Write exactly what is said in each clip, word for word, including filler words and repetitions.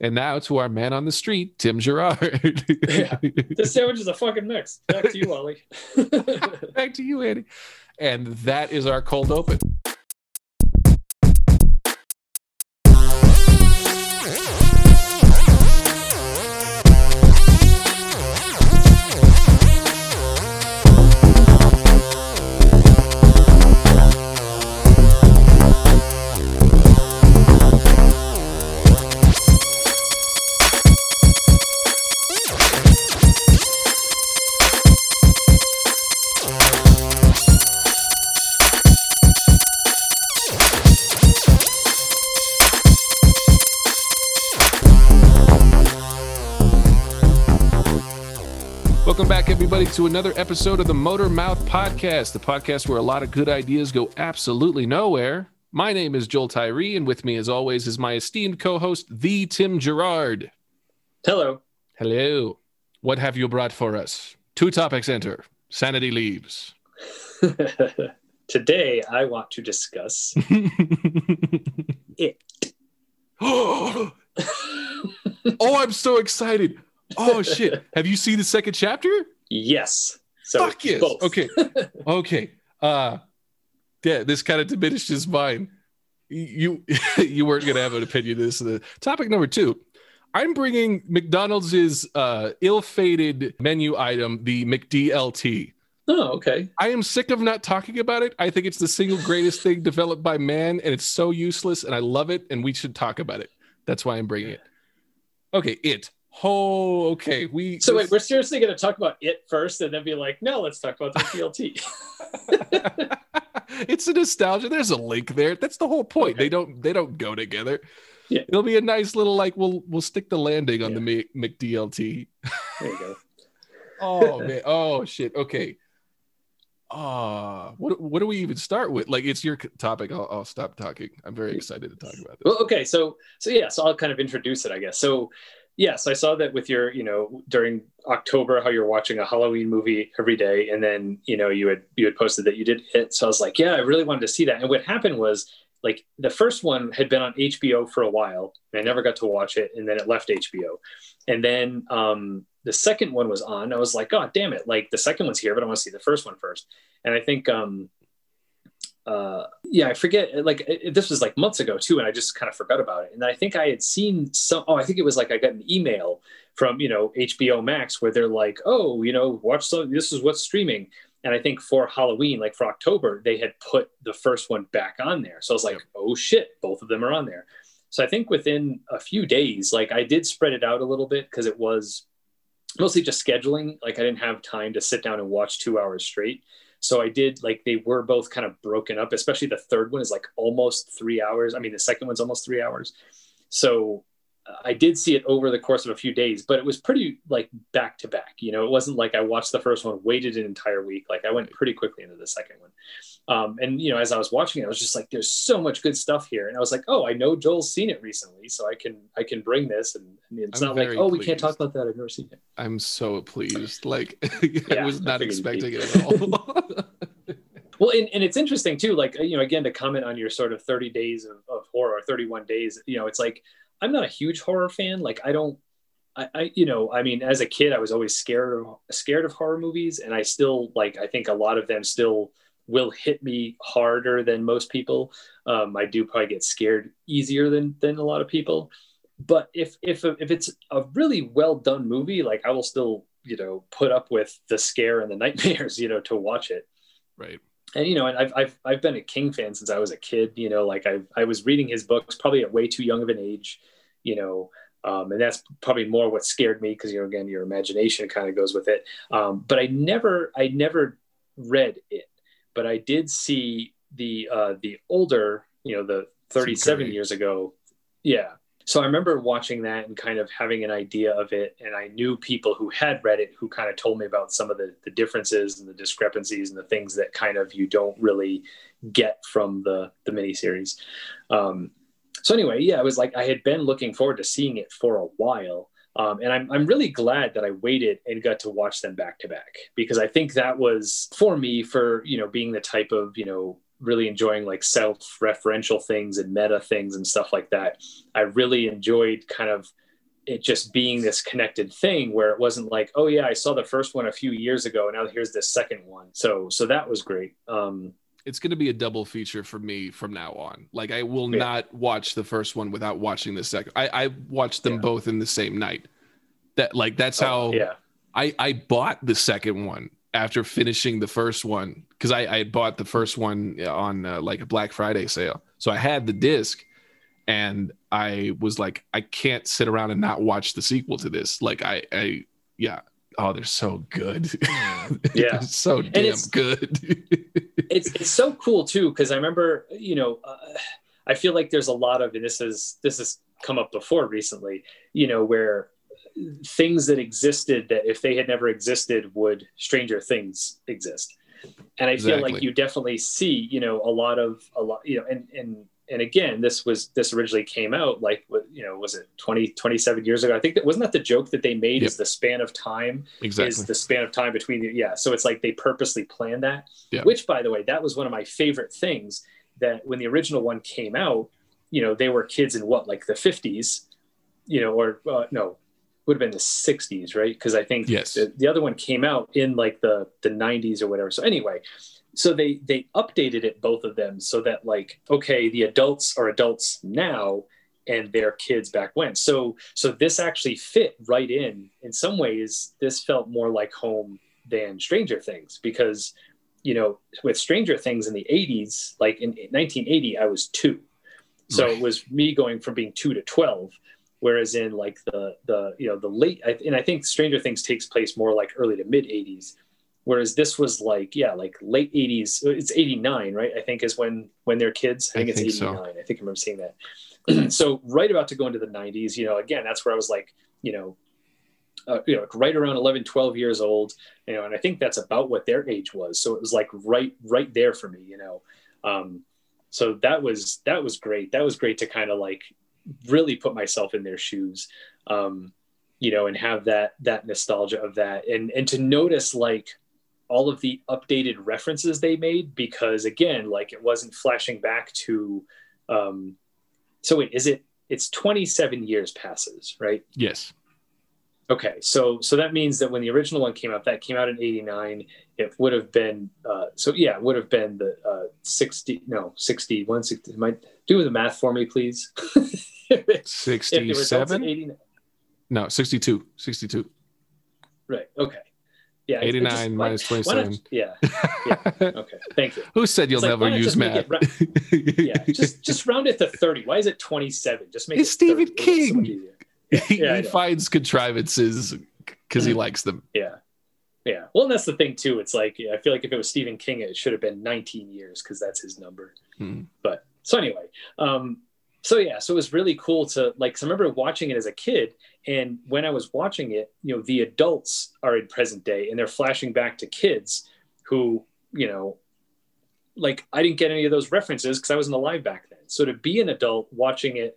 And now to our man on the street, Tim Gerard. Yeah. This sandwich is a fucking mix. Back to you, Ollie. Back to you, Andy. And that is our cold open. To another episode of the Motor Mouth Podcast, the podcast where a lot of good ideas go absolutely nowhere. My name is Joel Tyree, and with me, as always, is my esteemed co-host, the Tim Gerard. Hello. Hello. What have you brought for us? Two topics enter. Sanity leaves. Today, I want to discuss it. Oh, I'm so excited. Oh, shit. Have you seen the second chapter? Yes. So Fuck yes. Both. Okay. Okay. Uh, yeah, this kind of diminishes mine. You you weren't going to have an opinion of this. The topic number two, I'm bringing McDonald's uh, ill-fated menu item, the McDLT. Oh, okay. I am sick of not talking about it. I think it's the single greatest thing developed by man, and it's so useless, and I love it, and we should talk about it. That's why I'm bringing it. Okay, it. Oh, okay. We so wait, we're seriously going to talk about it first, and then be like, no, let's talk about the P L T. It's a nostalgia. There's a link there. That's the whole point. Okay. They don't they don't go together. Yeah, it'll be a nice little like we'll we'll stick the landing on yeah. the McDLT. There you go. Oh man. Oh shit. Okay. Ah, uh, what what do we even start with? Like, it's your topic. I'll, I'll stop talking. I'm very excited to talk about this. Well, okay. So so yeah. So I'll kind of introduce it, I guess. So. Yes, I saw that with your, you know, during October, how you're watching a Halloween movie every day. And then, you know, you had you had posted that you did it. So I was like, yeah, I really wanted to see that. And what happened was, like, the first one had been on H B O for a while. And I never got to watch it. And then it left H B O. And then um, the second one was on. I was like, God damn it. Like, the second one's here, but I want to see the first one first. And I think... Um, Uh, yeah, I forget, like, it, this was like months ago too, and I just kind of forgot about it. And I think I had seen some, oh, I think it was like I got an email from, you know, H B O Max where they're like, oh, you know, watch some, this is what's streaming. And I think for Halloween, like for October, they had put the first one back on there. So I was like, yeah. oh shit, both of them are on there. So I think within a few days, like I did spread it out a little bit because it was mostly just scheduling. Like I didn't have time to sit down and watch two hours straight. So I did, like, they were both kind of broken up, especially the third one is like almost three hours. I mean, the second one's almost three hours. So I did see it over the course of a few days, but it was pretty like back to back, you know, it wasn't like I watched the first one, waited an entire week. Like I went pretty quickly into the second one. Um, and, you know, as I was watching it, I was just like, there's so much good stuff here. And I was like, oh, I know Joel's seen it recently, so I can, I can bring this. And, and it's I'm not like, oh, pleased. We can't talk about that. I've never seen it. I'm so pleased. Like yeah, I was not I expecting it at all. Well, and, and it's interesting too, like, you know, again, to comment on your sort of thirty days of, of horror, thirty-one days, you know, it's like, I'm not a huge horror fan. Like I don't, I, I, you know, I mean, as a kid, I was always scared of, scared of horror movies. And I still like, I think a lot of them still will hit me harder than most people. Um, I do probably get scared easier than, than a lot of people, but if, if, if it's a really well done movie, like I will still, you know, put up with the scare and the nightmares, you know, to watch it. Right. And, you know, and I've, I've, I've been a King fan since I was a kid, you know, like I I was reading his books probably at way too young of an age, you know, um, and that's probably more what scared me because, you know, again, your imagination kind of goes with it. Um, but I never, I never read it, but I did see the, uh, the older, you know, the thirty-seven years ago. Yeah. So I remember watching that and kind of having an idea of it. And I knew people who had read it, who kind of told me about some of the, the differences and the discrepancies and the things that kind of you don't really get from the, the miniseries. Um, so anyway, yeah, it was like I had been looking forward to seeing it for a while. Um, and I'm I'm really glad that I waited and got to watch them back to back, because I think that was for me for, you know, being the type of, you know, really enjoying like self-referential things and meta things and stuff like that. I really enjoyed kind of it just being this connected thing where it wasn't like, oh yeah, I saw the first one a few years ago and now here's the second one. So, so that was great. Um, it's going to be a double feature for me from now on. Like I will yeah. not watch the first one without watching the second. I, I watched them yeah. both in the same night. That like, that's how oh, yeah. I, I bought the second one after finishing the first one. Cause I, I had bought the first one on uh, like a Black Friday sale. So I had the disc and I was like, I can't sit around and not watch the sequel to this. Like I, I, yeah. Oh, they're so good. Yeah. So damn it's, good. it's it's so cool too. Cause I remember, you know, uh, I feel like there's a lot of, and this is, this has come up before recently, you know, where things that existed that if they had never existed, would Stranger Things exist? And I exactly. feel like you definitely see, you know, a lot of, a lot, you know, and, and, and again, this was, this originally came out like, you know, was it twenty, twenty-seven years ago? I think that wasn't that the joke that they made yep. is the span of time exactly. is the span of time between the, yeah. So it's like, they purposely planned that, yeah. which by the way, that was one of my favorite things that when the original one came out, you know, they were kids in what, like the fifties, you know, or uh, no, would have been the sixties, right? Because I think yes. the, the other one came out in like the, the nineties or whatever. So anyway, so they they updated it, both of them, so that like, okay, the adults are adults now and their kids back when. So so this actually fit right in. In some ways, this felt more like home than Stranger Things because, you know, with Stranger Things in the eighties, like in nineteen eighty, I was two. So right. it was me going from being two to twelve. Whereas in like the, the, you know, the late, and I think Stranger Things takes place more like early to mid eighties. Whereas this was like, yeah, like late eighties, it's eighty-nine, right? I think is when, when they're kids, I think I it's think eighty-nine. So. I think I remember seeing that. So right about to go into the nineties, you know, again, that's where I was like, you know, uh, you know, right around eleven, twelve years old, you know, and I think that's about what their age was. So it was like right, right there for me, you know? Um, so that was, that was great. That was great to kind of like, really put myself in their shoes, um, you know, and have that, that nostalgia of that. And, and to notice like all of the updated references they made, because again, like it wasn't flashing back to, um, so wait, is it, it's twenty-seven years passes, right? Yes. Okay. So, so that means that when the original one came out, that came out in eighty-nine, it would have been, uh, so yeah, it would have been the, uh, sixty, no, sixty-one, sixty, might do the math for me, please. sixty-seven? No, sixty-two. sixty-two. Right. Okay. Yeah. eighty-nine just, minus like, twenty-seven. Yeah. Yeah. Okay. Thank you. Who said you'll like, never use math? It, yeah. Just just round it to thirty. Why is it twenty-seven? Just make it's it Stephen King. Yeah, he yeah, he finds contrivances because he likes them. Yeah. Yeah. Well, and that's the thing too. It's like, yeah, I feel like if it was Stephen King, it should have been nineteen years because that's his number. Hmm. But so anyway, um, so yeah, so it was really cool to like, so I remember watching it as a kid, and when I was watching it, you know, the adults are in present day and they're flashing back to kids who, you know, like I didn't get any of those references because I wasn't alive back then. So to be an adult watching it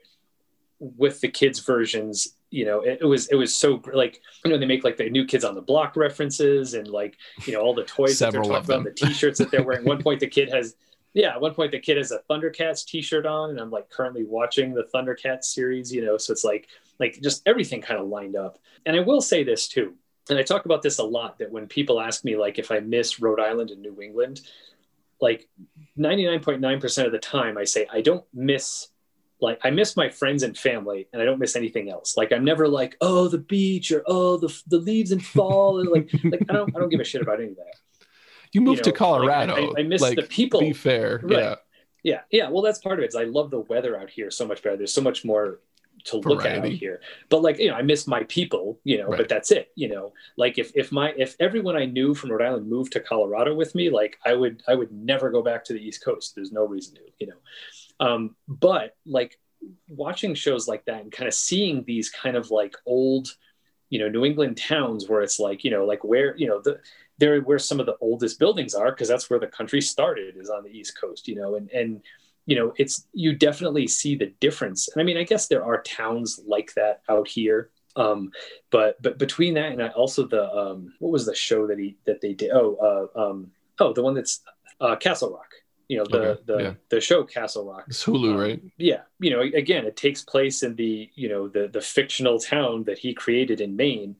with the kids versions, you know, it, it was, it was so like, you know, they make like the New Kids on the Block references and like, you know, all the toys that they're talking about, the t-shirts that they're wearing. One point the kid has, Yeah, at one point the kid has a Thundercats t-shirt on, and I'm like currently watching the Thundercats series, you know, so it's like like just everything kind of lined up. And I will say this too, and I talk about this a lot, that when people ask me like if I miss Rhode Island and New England, like ninety-nine point nine percent of the time I say I don't miss, like I miss my friends and family and I don't miss anything else. Like I'm never like, oh, the beach or oh, the the leaves in fall, and like like I don't I don't give a shit about any of that. You moved you know, to Colorado. Like, I, I miss like, the people. Be fair. Right. Yeah. Yeah. Yeah. Well, that's part of it. Is I love the weather out here so much better. There's so much more to look Variety. At out here. But like, you know, I miss my people, you know, right. but that's it. You know, like if, if my if everyone I knew from Rhode Island moved to Colorado with me, like I would I would never go back to the East Coast. There's no reason to, you know. Um, but like watching shows like that and kind of seeing these kind of like old, you know, New England towns where it's like, you know, like where, you know, the there where some of the oldest buildings are, because that's where the country started, is on the East Coast, you know, and, and, you know, it's, you definitely see the difference. And I mean, I guess there are towns like that out here. Um, but, but between that and I also the, um, what was the show that he, that they did? Oh, uh, um, oh, the one that's uh, Castle Rock. you know, the okay. the, yeah. the show Castle Rock. It's Hulu, um, right? Yeah. You know, again, it takes place in the, you know, the the fictional town that he created in Maine.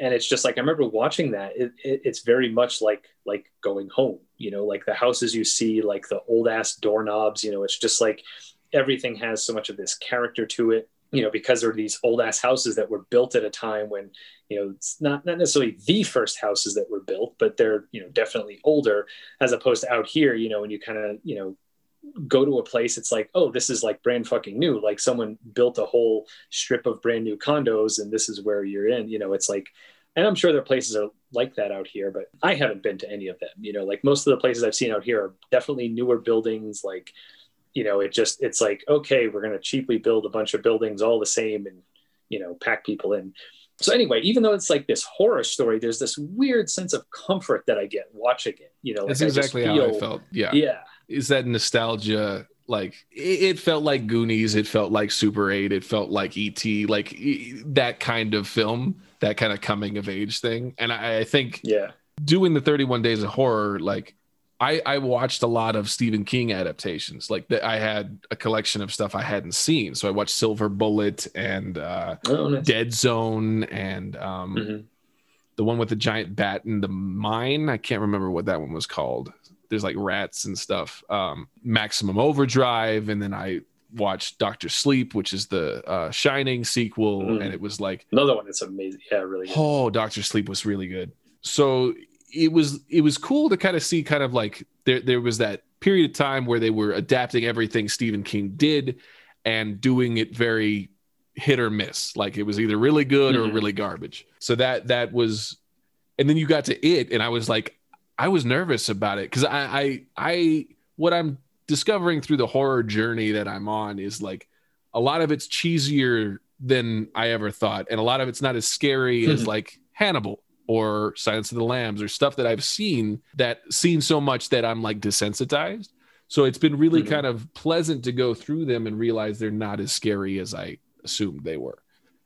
And it's just like, I remember watching that. It, it, it's very much like, like going home, you know, like the houses you see, like the old ass doorknobs, you know, it's just like everything has so much of this character to it, you know, because there are these old ass houses that were built at a time when, you know, it's not, not necessarily the first houses that were built, but they're, you know, definitely older, as opposed to out here, you know, when you kind of, you know, go to a place, it's like, oh, this is like brand fucking new. Like someone built a whole strip of brand new condos and this is where you're in, you know, it's like, and I'm sure there are places are like that out here, but I haven't been to any of them, you know, like most of the places I've seen out here are definitely newer buildings. Like, you know, it just, it's like, okay, we're going to cheaply build a bunch of buildings all the same and, you know, pack people in. So anyway, even though it's like this horror story, there's this weird sense of comfort that I get watching it, you know, like that's exactly I just feel, how I felt. Yeah. Yeah. Is that nostalgia? Like it felt like Goonies, it felt like Super eight, it felt like E T, like that kind of film, that kind of coming of age thing. And I, I think yeah, doing the thirty-one Days of Horror, like I, I watched a lot of Stephen King adaptations. Like the, I had a collection of stuff I hadn't seen, so I watched Silver Bullet and uh, oh, nice. Dead Zone and um, mm-hmm. the one with the giant bat in the mine. I can't remember what that one was called. There's like rats and stuff, um, Maximum Overdrive. And then I watched Doctor Sleep, which is the uh, Shining sequel. Mm. And it was like another one that's amazing. Yeah, really good. Oh, Doctor Sleep was really good. So it was, it was cool to kind of see kind of like there, there was that period of time where they were adapting everything Stephen King did and doing it very hit or miss. Like it was either really good mm-hmm. or really garbage. So that, that was, and then you got to it and I was like, I was nervous about it because I, I, I, what I'm discovering through the horror journey that I'm on is like a lot of it's cheesier than I ever thought. And a lot of it's not as scary as like Hannibal or Silence of the Lambs or stuff that I've seen that seen so much that I'm like desensitized. So it's been really mm-hmm. kind of pleasant to go through them and realize they're not as scary as I assumed they were.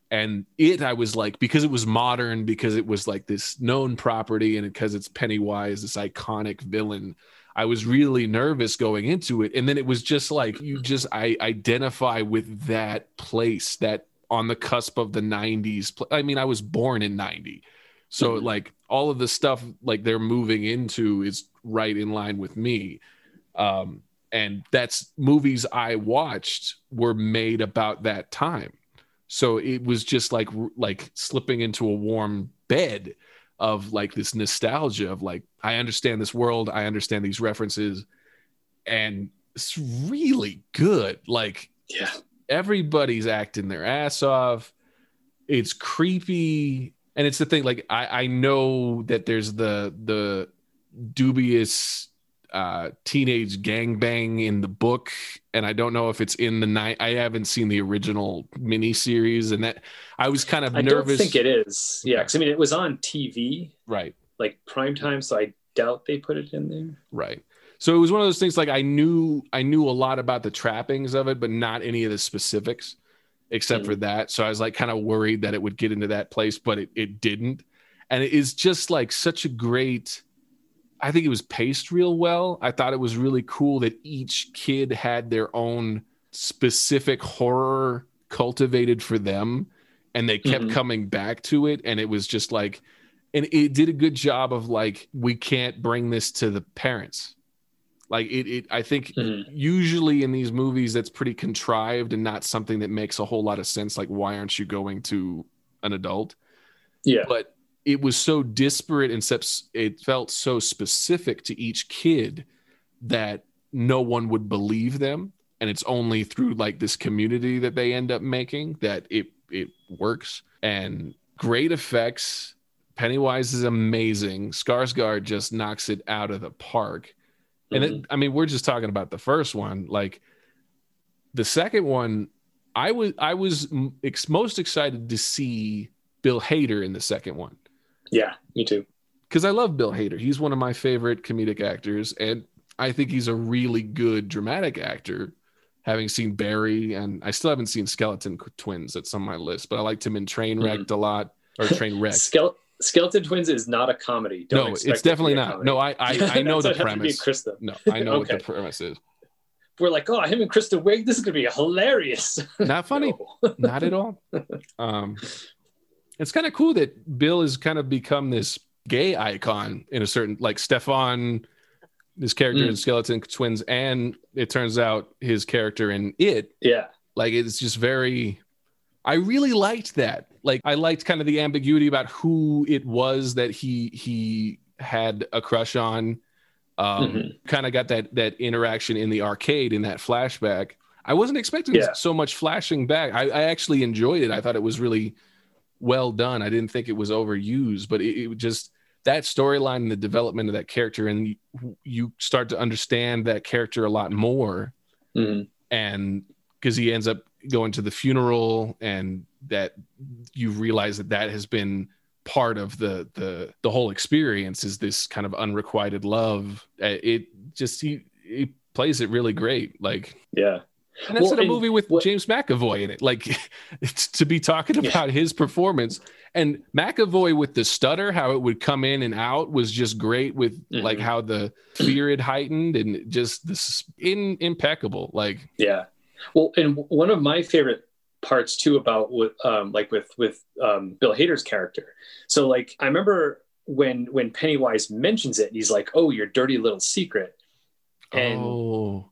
And it, I was like, because it was modern, because it was like this known property and because it's Pennywise, this iconic villain, I was really nervous going into it. And then it was just like, you just, I identify with that place that on the cusp of the nineties. I mean, I was born in ninety. So mm-hmm. like all of the stuff like they're moving into is right in line with me. Um, and that's movies I watched were made about that time. So it was just like like slipping into a warm bed of like this nostalgia of like, I understand this world. I understand these references. And it's really good. Like yeah. everybody's acting their ass off. It's creepy. And it's the thing, like I, I know that there's the the dubious uh teenage gangbang in the book, and I don't know if it's in the night. I haven't seen the original miniseries, and that I was kind of I nervous. I don't think it is. Yeah, because I mean it was on T V, right? Like prime time, so I doubt they put it in there. Right. So it was one of those things. Like I knew, I knew a lot about the trappings of it, but not any of the specifics, except mm-hmm. for that. So I was like kind of worried that it would get into that place, but it it didn't. And it is just like such a great. I think it was paced real well. I thought it was really cool that each kid had their own specific horror cultivated for them, and they kept mm-hmm. coming back to it. And it was just like, and it did a good job of like, we can't bring this to the parents. Like it, it I think mm-hmm. usually in these movies, that's pretty contrived and not something that makes a whole lot of sense. Like, why aren't you going to an adult? Yeah. But it was so disparate and it felt so specific to each kid that no one would believe them. And it's only through like this community that they end up making that it, it works. And great effects. Pennywise is amazing. Skarsgård just knocks it out of the park. And mm-hmm. it, I mean, we're just talking about the first one. Like the second one, I was, I was ex- most excited to see Bill Hader in the second one. Yeah, me too. Because I love Bill Hader. He's one of my favorite comedic actors, and I think he's a really good dramatic actor, having seen Barry, and I still haven't seen Skeleton Twins. That's on my list, but I liked him in Trainwrecked mm-hmm. a lot, or Trainwreck. Skel- Skeleton Twins is not a comedy. Don't no, it's definitely it not. No, I I, I know the premise. No, I know okay. what the premise is. We're like, oh, him and Krista Wiig, this is gonna be hilarious. Not funny, not at all. Um, it's kind of cool that Bill has kind of become this gay icon in a certain, like Stefan, his character mm. in Skeleton Twins, and it turns out his character in It. Yeah, like it's just very. I really liked that. Like, I liked kind of the ambiguity about who it was that he he had a crush on. Um, mm-hmm. Kind of got that that interaction in the arcade in that flashback. I wasn't expecting yeah. so much flashing back. I, I actually enjoyed it. I thought it was really well done. I didn't think it was overused, but it, it just that storyline and the development of that character, and you, you start to understand that character a lot more. Mm-hmm. And because he ends up going to the funeral, and that you realize that that has been part of the the the whole experience, is this kind of unrequited love. It just he, he plays it really great. Like yeah, and that's well, in a and movie with what, James McAvoy in it. Like it's to be talking about yeah. his performance, and McAvoy with the stutter, how it would come in and out was just great. With mm-hmm. like how the fear had heightened, and just this in impeccable. Like yeah, well, and one of my favorite parts too about what um like with with um Bill Hader's character. So like I remember when when Pennywise mentions it, and he's like, oh, your dirty little secret, and oh.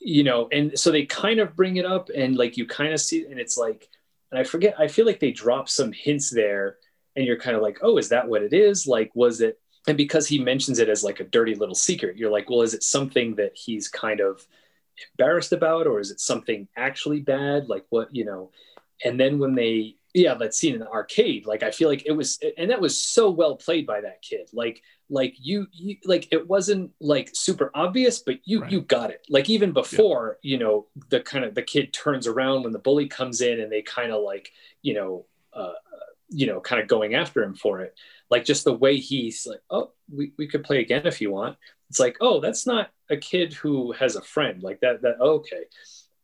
you know, and so they kind of bring it up, and like you kind of see, and it's like, and I forget, I feel like they drop some hints there, and you're kind of like, oh, is that what it is? Like, was it? And because he mentions it as like a dirty little secret, you're like, well, is it something that he's kind of embarrassed about, or is it something actually bad? Like what, you know? And then when they yeah that scene in the arcade, like I feel like it was, and that was so well played by that kid. Like like you, you like it wasn't like super obvious, but you right. you got it. Like even before yeah. you know, the kind of the kid turns around when the bully comes in, and they kind of like, you know, uh you know, kind of going after him for it. Like just the way he's like, oh, we, we could play again if you want. It's like, oh, that's not a kid who has a friend like that. That okay.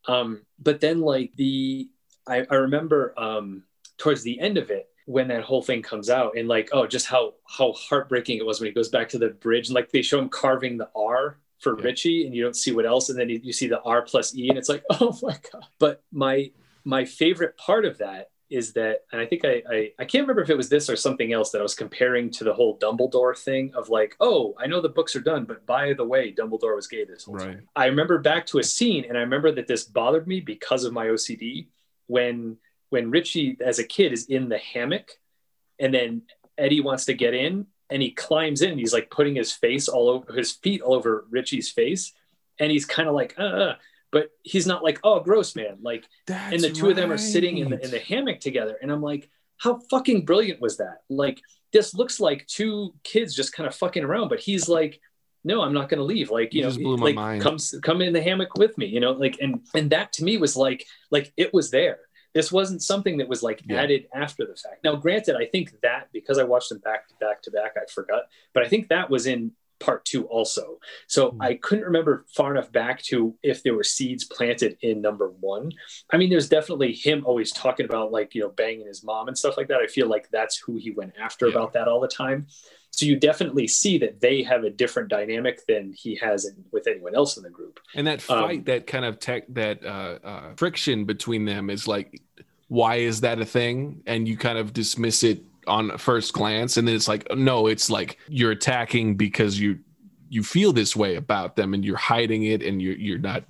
Um, but then like the, I, I remember um, towards the end of it, when that whole thing comes out, and like, oh, just how, how heartbreaking it was when he goes back to the bridge, and like they show him carving the R for yeah. Richie, and you don't see what else. And then you see the R plus E, and it's like, oh my God. But my, my favorite part of that is that, and I think I, I I can't remember if it was this or something else that I was comparing to the whole Dumbledore thing of like, oh, I know the books are done, but by the way, Dumbledore was gay this whole right. time. I remember back to a scene, and I remember that this bothered me because of my O C D, when when Richie as a kid is in the hammock, and then Eddie wants to get in, and he climbs in, and he's like putting his face all over, his feet all over Richie's face, and he's kind of like, uh but he's not like, oh, gross, man. Like, that's and the two right. of them are sitting in the, in the hammock together. And I'm like, how fucking brilliant was that? Like, this looks like two kids just kind of fucking around, but he's like, no, I'm not going to leave. Like, you, you know, just blew my like, mind. Come, come in the hammock with me, you know, like, and, and that to me was like, like it was there. This wasn't something that was like yeah. added after the fact. Now, granted, I think that because I watched them back to back to back, I forgot, but I think that was in part two also. So mm. I couldn't remember far enough back to if there were seeds planted in number one. I mean, there's definitely him always talking about like, you know, banging his mom and stuff like that. I feel like that's who he went after yeah. about that all the time. So you definitely see that they have a different dynamic than he has in, with anyone else in the group. And that fight, um, that kind of tech, that uh, uh, friction between them is like, why is that a thing? And you kind of dismiss it on first glance, and then it's like, no, it's like you're attacking because you you feel this way about them, and you're hiding it, and you're you're not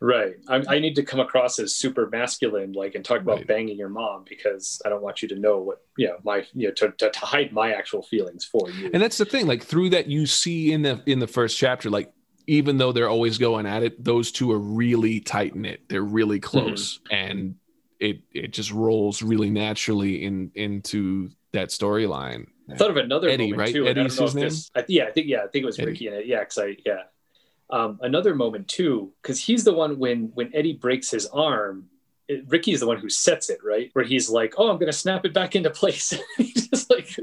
right. I, I need to come across as super masculine, like, and talk about right. banging your mom because I don't want you to know what, you know, my, you know, to, to, to hide my actual feelings for you. And that's the thing, like through that you see in the in the first chapter, like even though they're always going at it, those two are really tight knit. They're really close, mm-hmm. and it it just rolls really naturally in into that storyline. I thought of another Eddie, moment right? too. Eddie's his name? This, I, yeah, I think yeah, I think it was Eddie. Ricky and Eddie. Yeah, cause I, yeah. Um, another moment too, because he's the one when when Eddie breaks his arm, it, Ricky's the one who sets it right, where he's like, "Oh, I'm gonna snap it back into place." He's just like,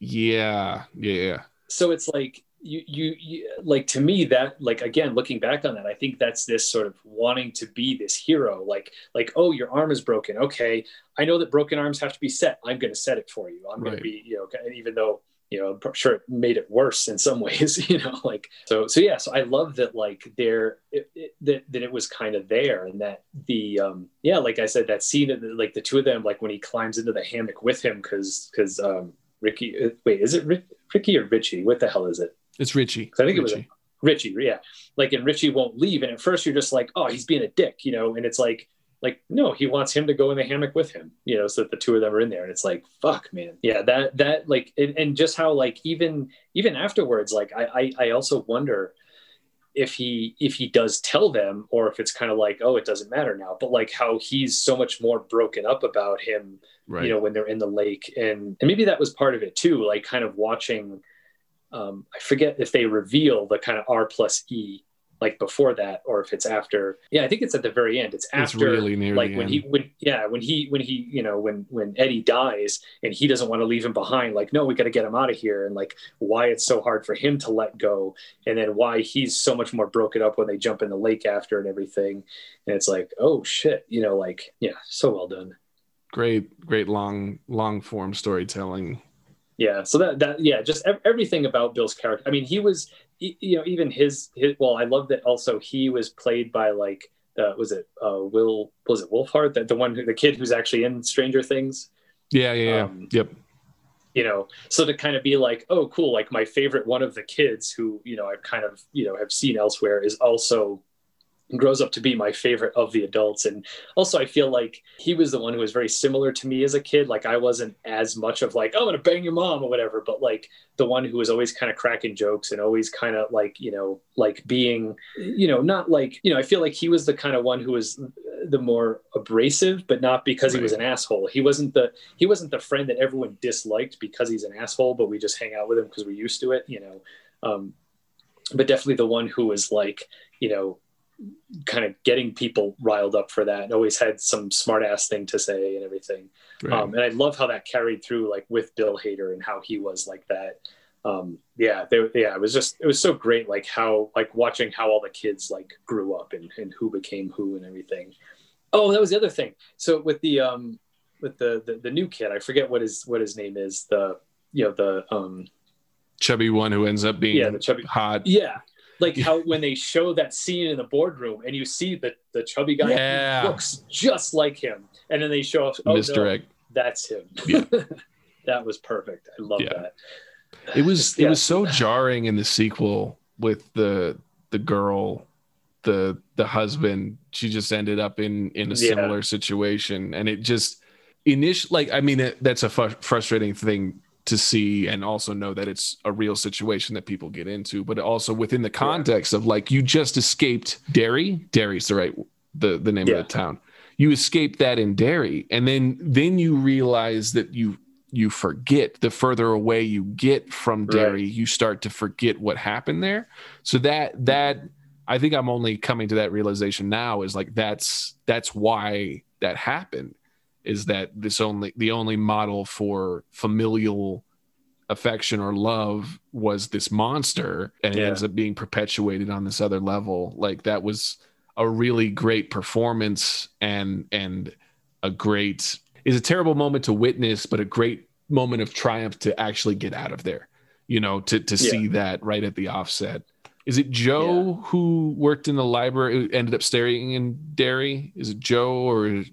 yeah, yeah. So it's like you, you, you like, to me, that, like, again, looking back on that, I think that's this sort of wanting to be this hero, like, like, oh, your arm is broken. Okay. I know that broken arms have to be set. I'm going to set it for you. I'm right. going to be, you know, even though, you know, I'm sure it made it worse in some ways, you know, like, so, so yeah, so I love that, like, there, it, it, that, that it was kind of there, and that the, um, yeah, like I said, that scene of the, like the two of them, like when he climbs into the hammock with him, cause, cause, um, Ricky, wait, is it Rick, Ricky or Richie? What the hell is it? It's Richie. I think Richie. It was a, Richie. Yeah. Like, and Richie won't leave. And at first you're just like, oh, he's being a dick, you know? And it's like, like, no, he wants him to go in the hammock with him, you know, so that the two of them are in there. And it's like, fuck, man. Yeah. That, that like, and, and just how, like, even, even afterwards, like, I, I, I also wonder if he, if he does tell them, or if it's kind of like, oh, it doesn't matter now, but like how he's so much more broken up about him, right. you know, when they're in the lake. And, and maybe that was part of it too, like kind of watching, um, I forget if they reveal the kind of R plus E, like before that, or if it's after. Yeah, I think it's at the very end. It's after, it's really near like the when end. he, when, yeah, when he, when he, you know, when, when Eddie dies and he doesn't want to leave him behind, like, no, we got to get him out of here. And like, why it's so hard for him to let go. And then why he's so much more broken up when they jump in the lake after and everything. And it's like, oh shit, you know, like, yeah, so well done. Great, great long, long form storytelling. Yeah. So that, that, yeah, just everything about Bill's character. I mean, he was, you know, even his, his, well, I love that also he was played by like, uh, was it, uh, Will, was it Wolfhard? That the one who, the kid who's actually in Stranger Things. Yeah. Yeah. Um, yeah. Yep. You know, so to kind of be like, oh, cool. Like my favorite one of the kids who, you know, I've kind of, you know, have seen elsewhere is also grows up to be my favorite of the adults. And also I feel like he was the one who was very similar to me as a kid. Like I wasn't as much of like, oh, I'm going to bang your mom or whatever, but like the one who was always kind of cracking jokes and always kind of like, you know, like being, you know, not like, you know, I feel like he was the kind of one who was the more abrasive, but not because right. he was an asshole. He wasn't the, he wasn't the friend that everyone disliked because he's an asshole, but we just hang out with him because we're used to it, you know? Um, but definitely the one who was like, you know, kind of getting people riled up for that and always had some smart ass thing to say and everything. Right. Um, and I love how that carried through like with Bill Hader and how he was like that. Um, yeah. They, yeah. It was just, it was so great. Like how, like watching how all the kids like grew up and, and who became who and everything. Oh, that was the other thing. So with the, um, with the, the, the new kid, I forget what his, what his name is. The, you know, the, um, chubby one who ends up being yeah, the chubby, hot. Yeah. Like how when they show that scene in the boardroom and you see the, the chubby guy yeah. who looks just like him. And then they show up, oh, Mister no, Egg. That's him. Yeah. That was perfect. I love yeah. that. It was yeah. it was so jarring in the sequel with the the girl, the the husband. She just ended up in, in a similar yeah. situation. And it just initially, like, I mean, it, that's a fu- frustrating thing to see and also know that it's a real situation that people get into, but also within the context of like, you just escaped Derry. Derry's the right, the, the name yeah. of the town. You escaped that in Derry. And then, then you realize that you, you forget the further away you get from Derry, right. you start to forget what happened there. So that, that I think I'm only coming to that realization now is like, that's, that's why that happened. Is that this only the only model for familial affection or love was this monster, and yeah. it ends up being perpetuated on this other level. Like that was a really great performance and and a great is a terrible moment to witness, but a great moment of triumph to actually get out of there, you know, to to yeah. see that right at the offset. Is it Joe yeah. who worked in the library, ended up staying in Derry? Is it Joe or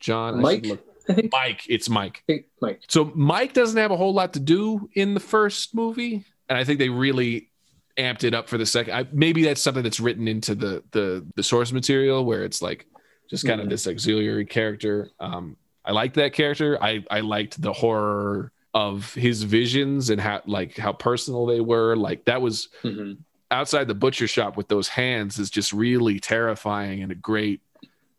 John, Mike, I I Mike, it's Mike. Mike. So Mike doesn't have a whole lot to do in the first movie, and I think they really amped it up for the second. I, maybe that's something that's written into the the the source material where it's like just kind yeah. of this auxiliary character. Um, I liked that character. I I liked the horror of his visions and how like how personal they were. Like that was mm-hmm. outside the butcher shop with those hands is just really terrifying and a great.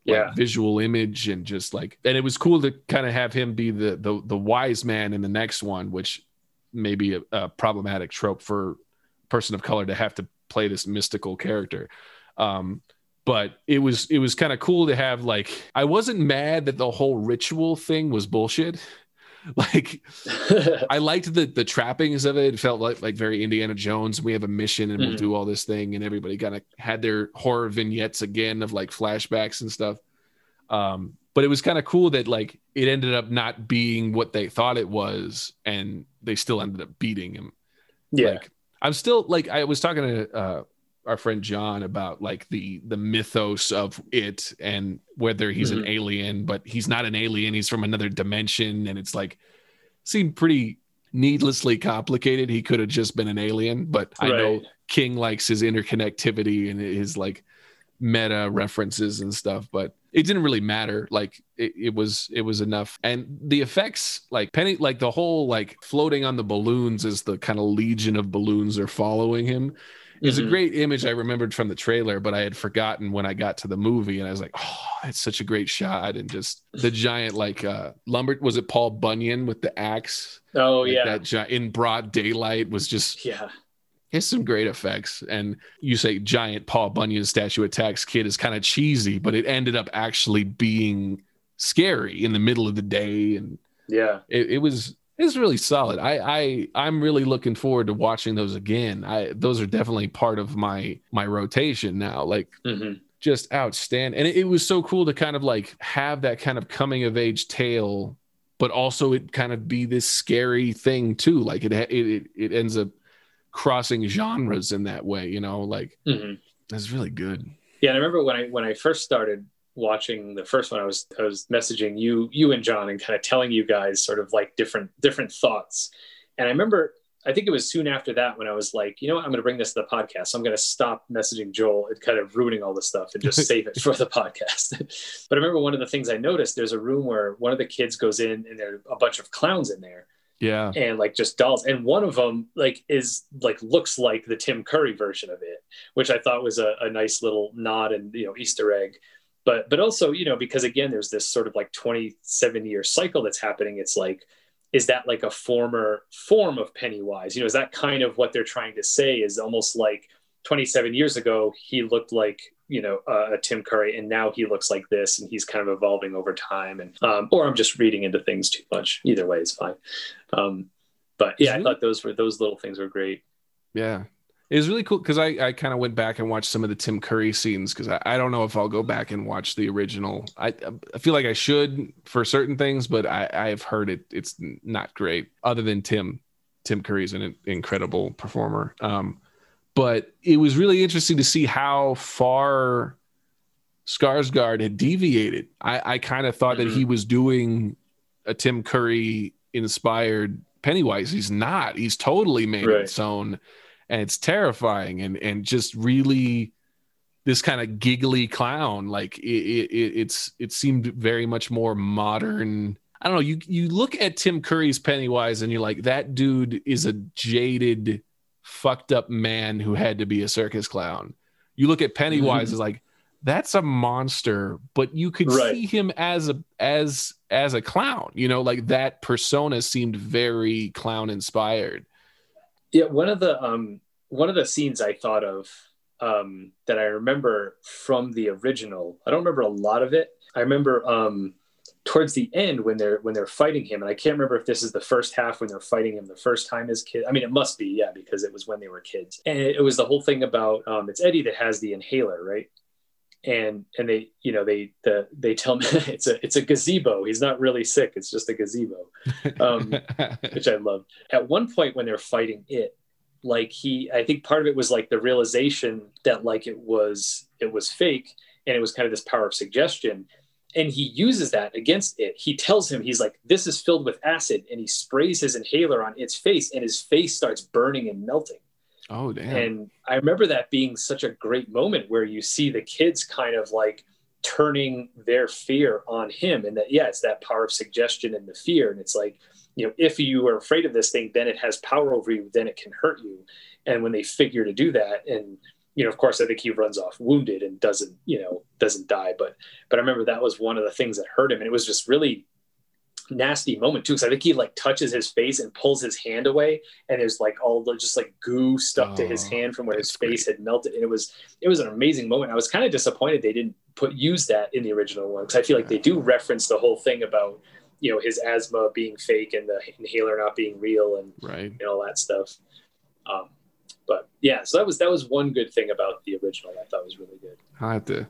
Like yeah. visual image and just like, and it was cool to kind of have him be the the, the wise man in the next one, which may be a, a problematic trope for a person of color to have to play this mystical character. Um, but it was it was kind of cool to have like, I wasn't mad that the whole ritual thing was bullshit. Like, I liked the the trappings of it. It felt like like very Indiana Jones. We have a mission and we'll mm-hmm. do all this thing, and everybody kind of had their horror vignettes again of like flashbacks and stuff. Um, but it was kind of cool that like it ended up not being what they thought it was, and they still ended up beating him. Yeah, like, I'm still like I was talking to uh, our friend John about like the the mythos of it and whether he's mm-hmm. an alien, but he's not an alien. He's from another dimension, and it's like seemed pretty needlessly complicated. He could have just been an alien, but right. I know King likes his interconnectivity and his like meta references and stuff, but it didn't really matter. Like it, it was, it was enough. And the effects, like Penny, like the whole like floating on the balloons as the kind of legion of balloons are following him mm-hmm. is a great image I remembered from the trailer, but I had forgotten when I got to the movie, and I was like, oh, it's such a great shot. And just the giant like uh, lumber, was it Paul Bunyan with the axe? Oh like yeah, that giant, in broad daylight was just yeah. It's some great effects. And you say giant Paul Bunyan statue attacks kid is kind of cheesy, but it ended up actually being scary in the middle of the day. And yeah, it, it was, it's really solid. I, I, I'm really looking forward to watching those again. I, those are definitely part of my, my rotation now, like mm-hmm. just outstanding. And it, it was so cool to kind of like have that kind of coming of age tale, but also it kind of be this scary thing too. Like it, it, it ends up crossing genres in that way, you know, like mm-hmm. that's really good. Yeah, and I remember when I when I first started watching the first one, I was I was messaging you you and John and kind of telling you guys sort of like different different thoughts. And I remember I think it was soon after that when I was like, you know what, I'm going to bring this to the podcast. So I'm going to stop messaging Joel and kind of ruining all this stuff and just save it for the podcast. But I remember one of the things I noticed, there's a room where one of the kids goes in and there are a bunch of clowns in there. Yeah. And like just dolls. And one of them like is like looks like the Tim Curry version of it, which I thought was a, a nice little nod and, you know, Easter egg. But but also, you know, because again, there's this sort of like twenty-seven year cycle that's happening. It's like, is that like a former form of Pennywise? You know, is that kind of what they're trying to say, is almost like twenty-seven years ago, he looked like, you know, uh, Tim Curry, and now he looks like this, and he's kind of evolving over time. And um, or I'm just reading into things too much. Either way is fine. Um, but yeah, I thought those were those little things were great. Yeah, it was really cool because I, I kind of went back and watched some of the Tim Curry scenes because I, I don't know if I'll go back and watch the original. I I feel like I should for certain things, but I I've heard it it's not great. Other than Tim, Tim Curry's an incredible performer. Um, But it was really interesting to see how far Skarsgård had deviated. I, I kind of thought mm-hmm. that he was doing a Tim Curry-inspired Pennywise. He's not. He's totally made right. its own, and it's terrifying. And and just really this kind of giggly clown. Like it, it it's it seemed very much more modern. I don't know. You you look at Tim Curry's Pennywise, and you're like, that dude is a jaded, fucked up man who had to be a circus clown. You look at Pennywise mm-hmm. as like, that's a monster, but you could right. see him as a as as a clown, you know, like that persona seemed very clown inspired. Yeah, one of the um one of the scenes I thought of um that I remember from the original, I don't remember a lot of it. I remember um towards the end when they're when they're fighting him, and I can't remember if this is the first half when they're fighting him the first time as kids. I mean, it must be, yeah, because it was when they were kids. And it, it was the whole thing about um, it's Eddie that has the inhaler, right? And and they, you know, they the they tell me it's a it's a gazebo. He's not really sick. It's just a gazebo, um, which I love. At one point when they're fighting it, like he, I think part of it was like the realization that like it was it was fake, and it was kind of this power of suggestion. And he uses that against it. He tells him, he's like, this is filled with acid. And he sprays his inhaler on its face, and his face starts burning and melting. Oh, damn. And I remember that being such a great moment where you see the kids kind of like turning their fear on him. And that, yeah, it's that power of suggestion and the fear. And it's like, you know, if you are afraid of this thing, then it has power over you, then it can hurt you. And when they figure to do that, and you know, of course, I think he runs off wounded and doesn't, you know, doesn't die. But but I remember that was one of the things that hurt him. And it was just really nasty moment, too, because I think he like touches his face and pulls his hand away. And there's like all the just like goo stuck oh, to his hand from where his face great. had melted. And it was it was an amazing moment. I was kind of disappointed they didn't put use that in the original one, because I feel like yeah. they do reference the whole thing about you know, his asthma being fake and the inhaler not being real and, right. and all that stuff. Um, but yeah, so that was, that was one good thing about the original that I thought was really good. I have to,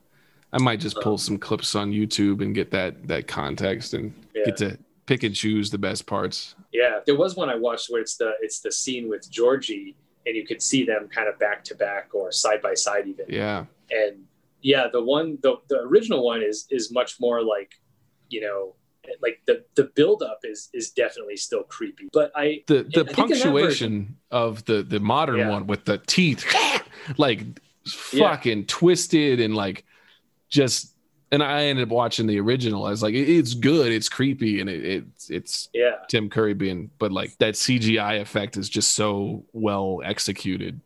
I might just pull um, some clips on YouTube and get that, that context and yeah. get to pick and choose the best parts. Yeah. There was one I watched where it's the, it's the scene with Georgie and you could see them kind of back to back or side by side even. Yeah. And yeah, the one, the, the original one is, is much more like, you know, like the, the buildup is, is definitely still creepy, but I, the, the I punctuation of the, the modern yeah. one with the teeth, like fucking yeah. twisted and like just, and I ended up watching the original. I was like, it's good. It's creepy. And it, it it's yeah. Tim Curry being, but like that C G I effect is just so well executed.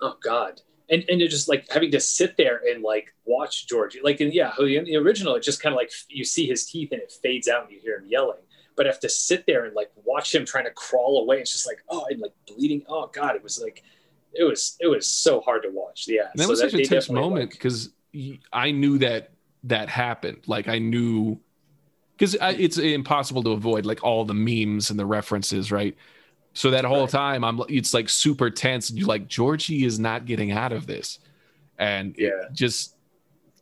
Oh God. And and you're just like having to sit there and like watch Georgie, like in, yeah, in the original, it just kind of like you see his teeth and it fades out and you hear him yelling. But I have to sit there and like watch him trying to crawl away. It's just like oh, and like bleeding. Oh God, it was like it was it was so hard to watch. Yeah, and that so was that, such a tense moment because like, I knew that that happened. Like I knew because it's impossible to avoid like all the memes and the references, right? So that whole right. time, I'm. It's like super tense. And you're like, Georgie is not getting out of this, and yeah. it, just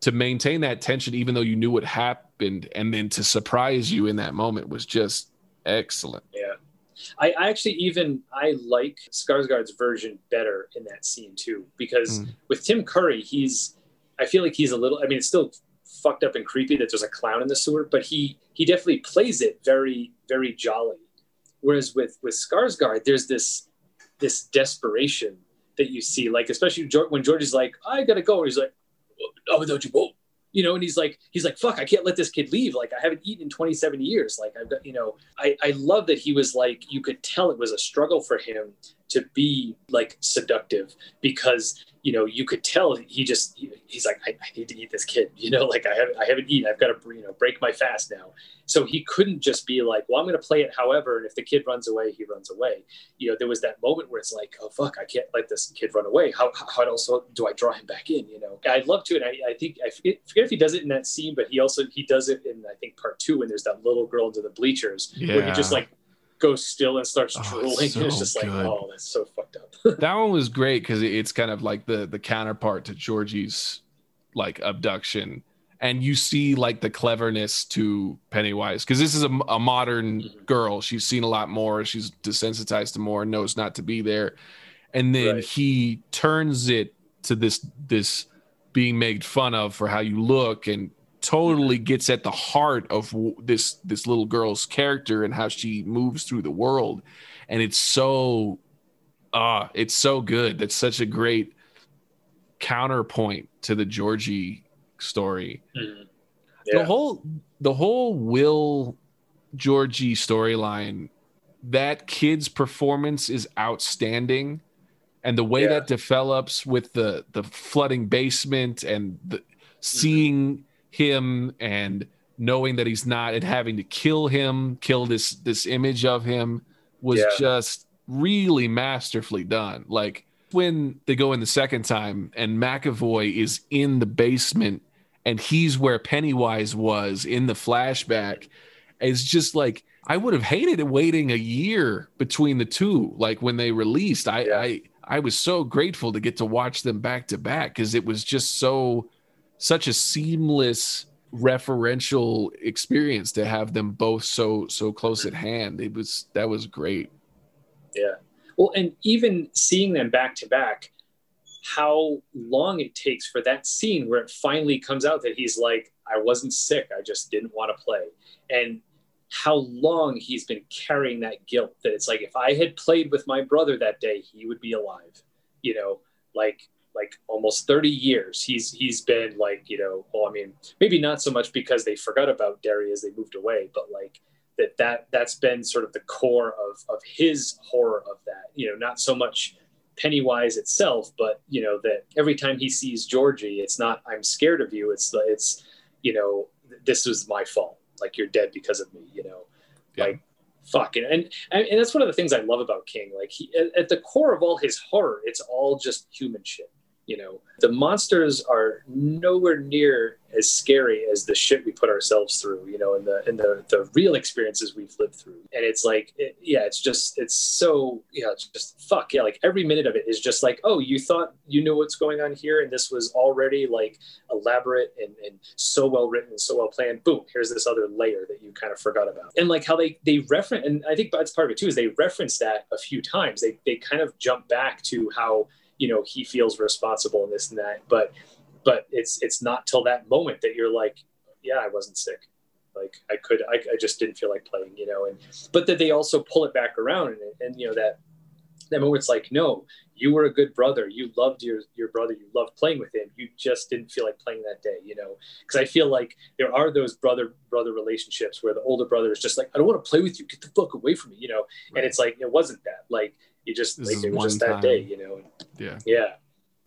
to maintain that tension, even though you knew what happened, and then to surprise you in that moment was just excellent. Yeah, I, I actually even I like Skarsgård's version better in that scene too, because mm. with Tim Curry, he's. I feel like he's a little. I mean, it's still fucked up and creepy that there's a clown in the sewer, but he he definitely plays it very very jolly. Whereas with, with Skarsgård, there's this this desperation that you see, like especially when Georgie's like, I gotta go, and he's like, oh, don't you go, you know, and he's like, he's like, fuck, I can't let this kid leave. Like I haven't eaten in twenty-seven years. Like I've got, you know, I I love that he was like, you could tell it was a struggle for him to be like seductive because you know you could tell he just he's like, I, I need to eat this kid, you know, like I haven't I haven't eaten, I've got to you know break my fast now. So he couldn't just be like, well, I'm going to play it however. And if the kid runs away, he runs away. You know, there was that moment where it's like, oh, fuck, I can't let this kid run away. How how else do I draw him back in? You know, I'd love to. And I, I think I forget, forget if he does it in that scene, but he also he does it in, I think, part two when there's that little girl into the bleachers yeah. where he just like goes still and starts oh, drooling. So and it's just good. Like, oh, that's so fucked up. That one was great because it's kind of like the the counterpart to Georgie's like abduction. And you see like the cleverness to Pennywise because this is a, a modern mm-hmm. girl. She's seen a lot more. She's desensitized to more, knows not to be there. And then right. he turns it to this, this being made fun of for how you look and totally gets at the heart of this, this little girl's character and how she moves through the world. And it's so, ah, uh, it's so good. That's such a great counterpoint to the Georgie story. Mm-hmm. yeah. the whole the whole Will Georgie storyline, that kid's performance is outstanding, and the way yeah. that develops with the the flooding basement and the, seeing mm-hmm. him and knowing that he's not and having to kill him kill this this image of him was yeah. just really masterfully done. Like when they go in the second time and McAvoy is in the basement and he's where Pennywise was in the flashback, it's just like, I would have hated waiting a year between the two. Like when they released, I, yeah. I, I was so grateful to get to watch them back to back because it was just so, such a seamless referential experience to have them both so, so close at hand. It was, that was great. Yeah. Well, and even seeing them back to back, how long it takes for that scene where it finally comes out that he's like, I wasn't sick, I just didn't want to play. And how long he's been carrying that guilt that it's like, if I had played with my brother that day, he would be alive, you know, like, like almost thirty years. He's, he's been like, you know, well, I mean, maybe not so much because they forgot about Derry as they moved away, but like, that that that's been sort of the core of, of his horror of that, you know, not so much Pennywise itself, but you know, that every time he sees Georgie, it's not, I'm scared of you. It's the, it's, you know, this was my fault. Like you're dead because of me, you know, yeah. like fuck. And, and, and that's one of the things I love about King. Like he, at the core of all his horror, it's all just human shit. You know, the monsters are nowhere near as scary as the shit we put ourselves through, you know, and the and the, the real experiences we've lived through. And it's like, it, yeah, it's just, it's so, yeah, you know, it's just fuck. Yeah. Like every minute of it is just like, oh, you thought you knew what's going on here. And this was already like elaborate and, and so well written, so well planned. Boom. Here's this other layer that you kind of forgot about. And like how they, they reference, and I think that's part of it too, is they reference that a few times. They, they kind of jump back to how, you know, he feels responsible and this and that, but, but it's, it's not till that moment that you're like, yeah, I wasn't sick. Like I could, I, I just didn't feel like playing, you know, and, but that they also pull it back around and, and, you know, that, that moment it's like, no, you were a good brother. You loved your, your brother. You loved playing with him. You just didn't feel like playing that day, you know? Cause I feel like there are those brother, brother relationships where the older brother is just like, I don't want to play with you. Get the fuck away from me, you know? Right. And it's like, it wasn't that, like, you just like, it was just that day, you know? Yeah. Yeah.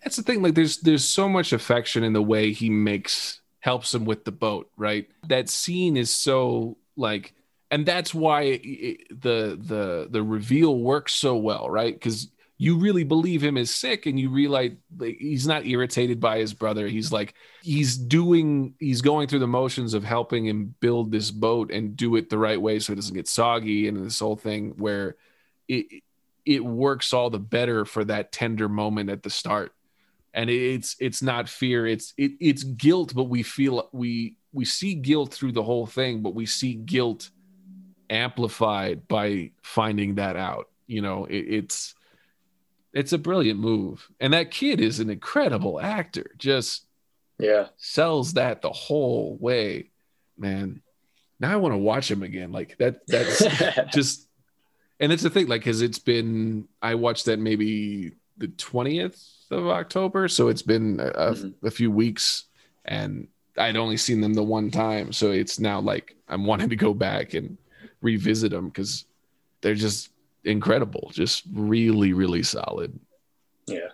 That's the thing. Like there's, there's so much affection in the way he makes, helps him with the boat. Right. That scene is so like, and that's why it, the, the, the reveal works so well. Right. Cause you really believe him is sick and you realize like, he's not irritated by his brother. He's like, he's doing, he's going through the motions of helping him build this boat and do it the right way. So it doesn't get soggy. And this whole thing where it, it works all the better for that tender moment at the start. And it's, it's not fear. It's, it, it's guilt, but we feel we, we see guilt through the whole thing, but we see guilt amplified by finding that out. You know, it, it's, it's a brilliant move. And that kid is an incredible actor. Just yeah, sells that the whole way, man. Now I want to watch him again. Like that, that's just, and it's the thing, like, because it's been, I watched that maybe the twentieth of October. So it's been a, mm-hmm. a few weeks and I'd only seen them the one time. So it's now like I'm wanting to go back and revisit them because they're just incredible. Just really, really solid. Yeah.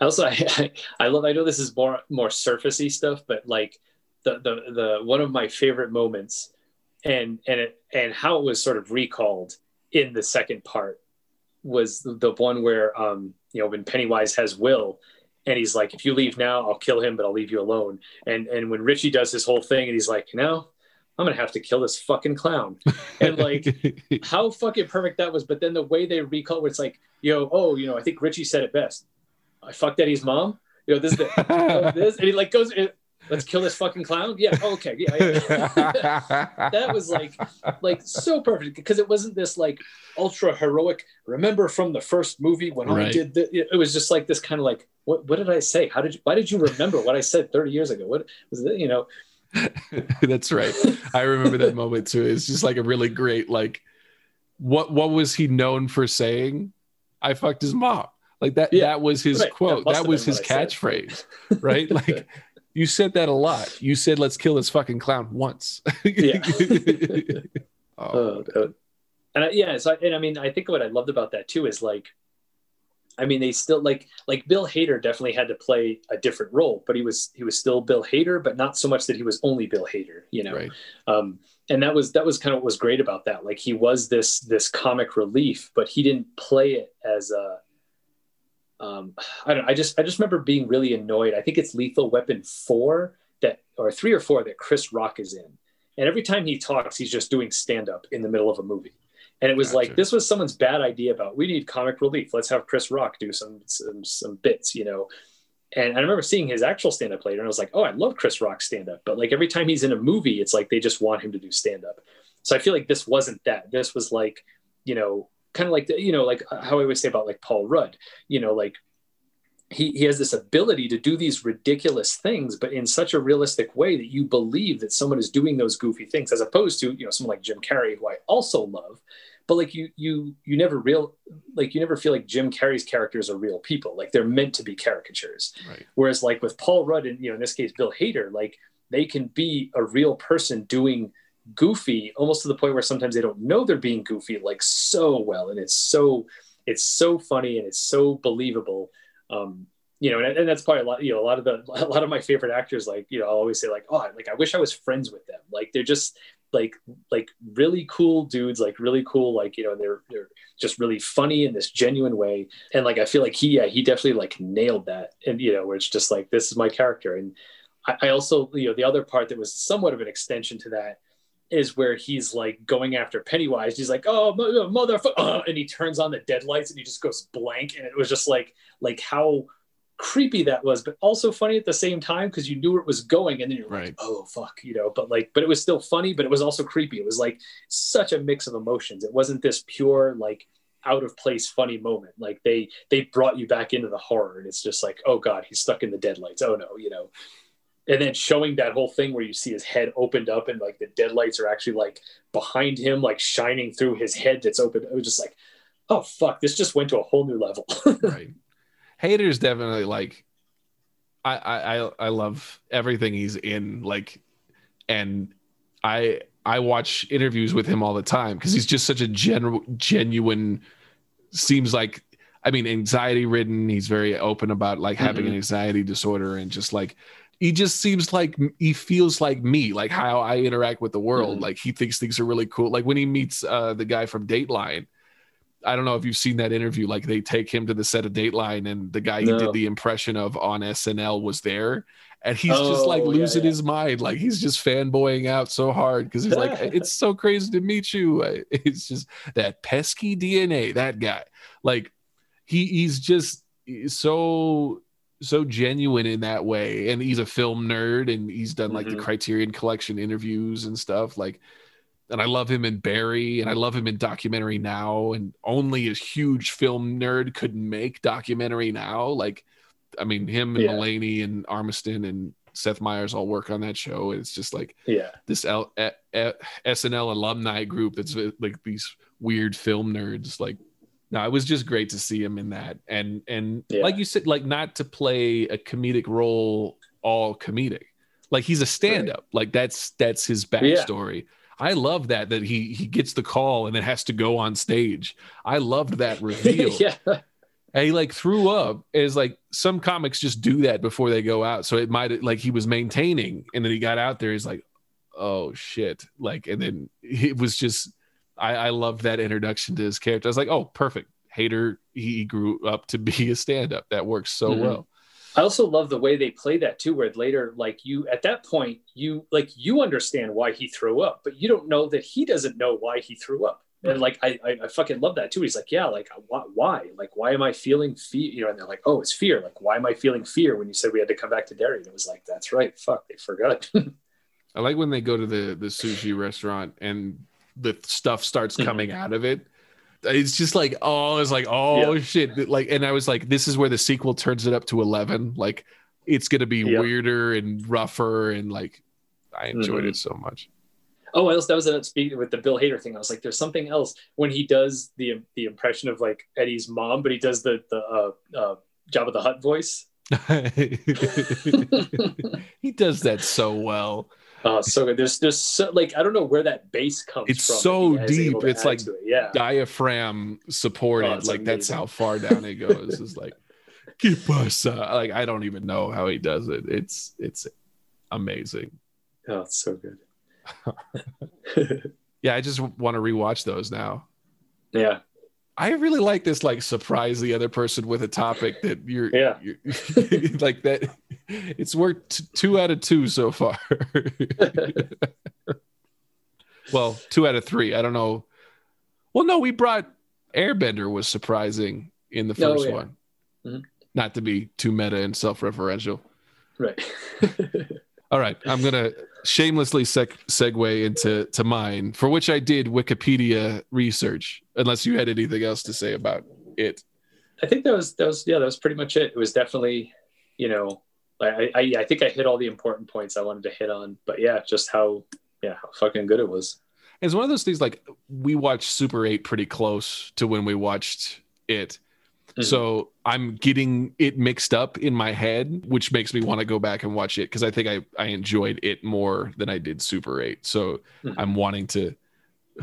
Also, I, I love, I know this is more, more surfacey stuff, but like the, the, the, one of my favorite moments and, and, it, and how it was sort of recalled in the second part was the one where, um, you know, when Pennywise has Will and he's like, if you leave now, I'll kill him, but I'll leave you alone. And, and when Richie does his whole thing and he's like, you know, I'm going to have to kill this fucking clown. And like how fucking perfect that was. But then the way they recall where it's like, you know, oh, you know, I think Richie said it best. I fucked Eddie's mom. You know, this, is the, oh, this, and he like goes, it, let's kill this fucking clown. Yeah. Oh, okay. Yeah. yeah. That was like, like so perfect because it wasn't this like ultra heroic. Remember from the first movie when right. I did that, it was just like this kind of like, what, what did I say? How did you, why did you remember what I said thirty years ago? What was it? You know, that's right. I remember that moment too. It's just like a really great, like what, what was he known for saying? I fucked his mom. Like that, yeah. that was his right. quote. That, that was his catchphrase, right? Like, you said that a lot. You said, let's kill this fucking clown once. yeah. oh, oh, and I, yeah. So, and I mean, I think what I loved about that too, is like, I mean, they still like, like Bill Hader definitely had to play a different role, but he was, he was still Bill Hader, but not so much that he was only Bill Hader, you know? Right. Um, and that was, that was kind of what was great about that. Like he was this, this comic relief, but he didn't play it as a, Um, I don't. I just. I just remember being really annoyed. I think it's Lethal Weapon four that, or three or four that Chris Rock is in, and every time he talks, he's just doing stand up in the middle of a movie, and it was gotcha. Like this was someone's bad idea about we need comic relief. Let's have Chris Rock do some some some bits, you know. And I remember seeing his actual stand up later, and I was like, oh, I love Chris Rock's stand up, but like every time he's in a movie, it's like they just want him to do stand up. So I feel like this wasn't that. This was like, you know. Kind of like, the, you know, like how I always say about like Paul Rudd, you know, like he, he has this ability to do these ridiculous things, but in such a realistic way that you believe that someone is doing those goofy things as opposed to, you know, someone like Jim Carrey, who I also love, but like you, you, you never real, like you never feel like Jim Carrey's characters are real people. Like they're meant to be caricatures. Right. Whereas like with Paul Rudd and, you know, in this case, Bill Hader, like they can be a real person doing goofy almost to the point where sometimes they don't know they're being goofy like so well, and it's so it's so funny and it's so believable, um you know, and, and that's probably a lot, you know, a lot of the a lot of my favorite actors, like, you know, I'll always say like, oh, like I wish I was friends with them, like they're just like like really cool dudes, like really cool, like, you know, they're they're just really funny in this genuine way. And like I feel like he yeah he definitely like nailed that, and you know, where it's just like, this is my character. And I, I also, you know, the other part that was somewhat of an extension to that is where he's like going after Pennywise. He's like, oh, motherfucker, uh, and he turns on the deadlights and he just goes blank. And it was just like, like how creepy that was, but also funny at the same time, because you knew where it was going. And then you're right. like, oh, fuck, you know, but like, but it was still funny, but it was also creepy. It was like such a mix of emotions. It wasn't this pure, like, out of place funny moment. Like they, they brought you back into the horror, and it's just like, oh God, he's stuck in the deadlights. Oh no, you know. And then showing that whole thing where you see his head opened up and like the deadlights are actually like behind him, like shining through his head that's open. It was just like, oh fuck, this just went to a whole new level. Right. Hader's definitely like, I, I, I love everything he's in. Like, and I, I watch interviews with him all the time, because he's just such a general, genuine, seems like, I mean, anxiety ridden. He's very open about like having mm-hmm. an anxiety disorder, and just like, he just seems like he feels like me, like how I interact with the world. Mm-hmm. Like he thinks things are really cool. Like when he meets uh, the guy from Dateline, I don't know if you've seen that interview. Like they take him to the set of Dateline, and the guy no. he did the impression of on S N L was there, and he's oh, just like losing yeah, yeah. his mind. Like he's just fanboying out so hard, because he's like, it's so crazy to meet you. It's just that pesky D N A, that guy. Like he, he's just so... so genuine in that way. And he's a film nerd, and he's done like mm-hmm. the Criterion Collection interviews and stuff. Like, and I love him in Barry, and I love him in Documentary Now, and only a huge film nerd could make Documentary Now. Like, I mean, him and yeah. Mulaney and Armiston and Seth Meyers all work on that show. And it's just like yeah. this L- a- a- S N L alumni group that's like these weird film nerds. Like, no, it was just great to see him in that. And and yeah. like you said, like not to play a comedic role all comedic. Like he's a stand-up. Right. Like that's that's his backstory. Yeah. I love that that he he gets the call and then has to go on stage. I loved that reveal. yeah. And he like threw up. It's like some comics just do that before they go out. So it might like he was maintaining, and then he got out there, he's like, oh shit. Like, and then it was just I, I loved that introduction to his character. I was like, oh, perfect. Hader, he grew up to be a stand-up. That works so mm-hmm. well. I also love the way they play that too, where later, like you, at that point, you like you understand why he threw up, but you don't know that he doesn't know why he threw up. Mm-hmm. And like, I, I, I fucking love that too. He's like, yeah, like why? Like, why am I feeling fear? You know, and they're like, oh, it's fear. Like, why am I feeling fear when you said we had to come back to Derry? And it was like, that's right. Fuck, they forgot. I like when they go to the the sushi restaurant and the stuff starts coming out of it. It's just like, oh, it's like, oh yeah. shit. Like, and I was like, this is where the sequel turns it up to eleven. Like it's going to be yeah. weirder and rougher. And like, I enjoyed mm-hmm. it so much. Oh, else that was an speaking with the Bill Hader thing. I was like, there's something else when he does the, the impression of like Eddie's mom, but he does the, the, uh, uh, Jabba the Hutt voice. He does that so well. Oh, so good. There's there's so, like I don't know where that bass comes it's from. So it's so deep. It's like it. yeah. diaphragm supported. Oh, like amazing. That's how far down it goes. It's like que pasa? Like I don't even know how he does it. It's it's amazing. Oh, it's so good. Yeah, I just want to rewatch those now. Yeah. I really like this, like surprise the other person with a topic that you're, yeah. you're like that. It's worked two out of two so far. Well, two out of three. I don't know. Well, no, we brought Airbender was surprising in the first oh, yeah. one. Mm-hmm. Not to be too meta and self-referential. Right. All right. I'm going to shamelessly seg- segue into to mine, for which I did Wikipedia research, unless you had anything else to say about it. I think that was, that was yeah, that was pretty much it. It was definitely, you know, I, I, I think I hit all the important points I wanted to hit on, but yeah, just how, yeah, how fucking good it was. It's one of those things, like we watched Super eight pretty close to when we watched it. So I'm getting it mixed up in my head, which makes me want to go back and watch it, because I think I, I enjoyed it more than I did Super eight. So mm-hmm. I'm wanting to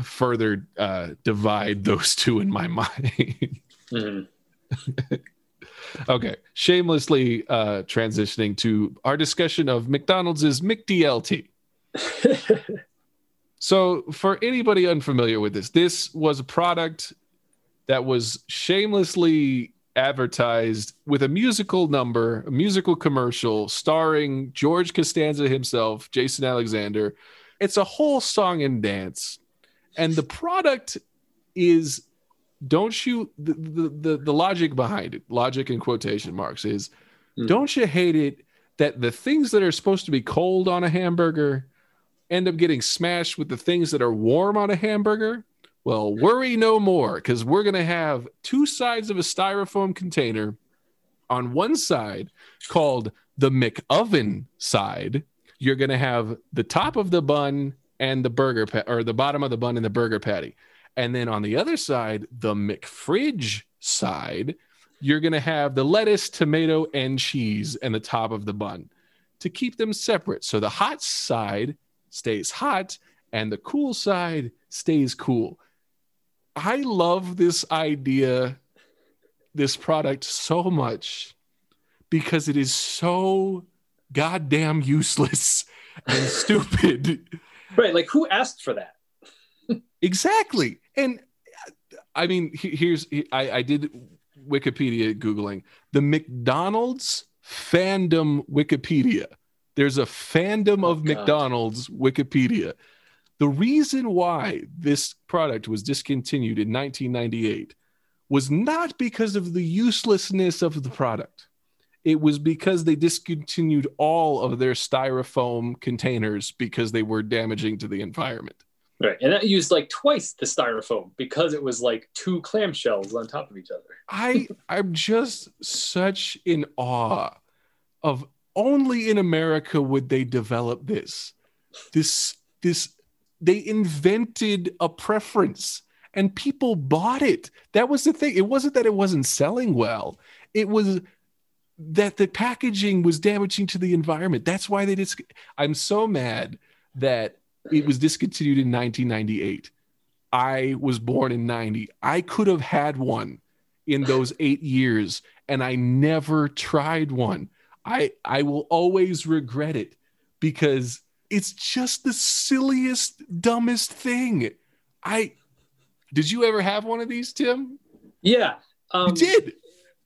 further uh, divide those two in my mind. Mm-hmm. Okay. Shamelessly uh, transitioning to our discussion of McDonald's is McDLT. So for anybody unfamiliar with this, this was a product that was shamelessly advertised with a musical number, a musical commercial starring George Costanza himself, Jason Alexander. It's a whole song and dance. And the product is, don't you, the, the, the, the logic behind it, logic in quotation marks, is mm. don't you hate it that the things that are supposed to be cold on a hamburger end up getting smashed with the things that are warm on a hamburger? Well, worry no more, because we're going to have two sides of a styrofoam container. On one side, called the McOven side, you're going to have the top of the bun and the burger, pa- or the bottom of the bun and the burger patty. And then on the other side, the McFridge side, you're going to have the lettuce, tomato, and cheese and the top of the bun to keep them separate. So the hot side stays hot and the cool side stays cool. I love this idea, this product so much, because it is so goddamn useless and stupid. Right, like who asked for that? Exactly. And I mean, here's, I, I did Wikipedia Googling. The McDonald's fandom Wikipedia. There's a fandom oh, of God. McDonald's Wikipedia. The reason why this product was discontinued in nineteen ninety-eight was not because of the uselessness of the product. It was because they discontinued all of their styrofoam containers because they were damaging to the environment. Right. And that used like twice the styrofoam because it was like two clamshells on top of each other. I, I'm just such in awe of only in America would they develop this. This, this, they invented a preference and people bought it. That was the thing. It wasn't that it wasn't selling well. It was that the packaging was damaging to the environment. That's why they just, dis- I'm so mad that it was discontinued in nineteen ninety-eight. I was born in ninety. I could have had one in those eight years and I never tried one. I, I will always regret it because it's just the silliest, dumbest thing. I did you ever have one of these, Tim? Yeah, um, you did.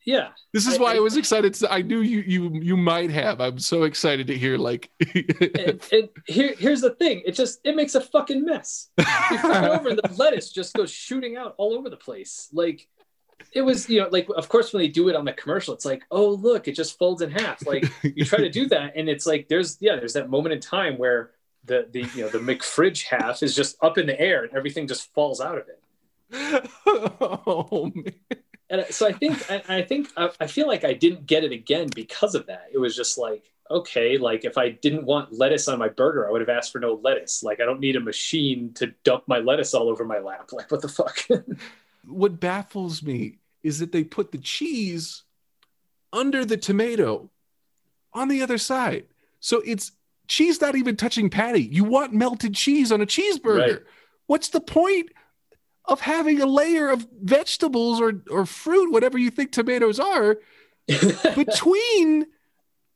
Yeah, this is I, why I, I was excited. To, I knew you, you, you might have. I'm so excited to hear. Like, it, it, here, here's the thing. It just it makes a fucking mess. You turn over, the lettuce just goes shooting out all over the place. Like, it was, you know, like of course when they do it on the commercial, it's like, oh look, it just folds in half. Like you try to do that, and it's like there's yeah, there's that moment in time where the the you know the McFridge half is just up in the air and everything just falls out of it. Oh man. And so I think I, I think I, I feel like I didn't get it again because of that. It was just like, okay, like if I didn't want lettuce on my burger, I would have asked for no lettuce. Like I don't need a machine to dump my lettuce all over my lap. Like what the fuck? What baffles me is that they put the cheese under the tomato on the other side. So it's cheese not even touching patty. You want melted cheese on a cheeseburger. Right. What's the point of having a layer of vegetables or, or fruit, whatever you think tomatoes are, between?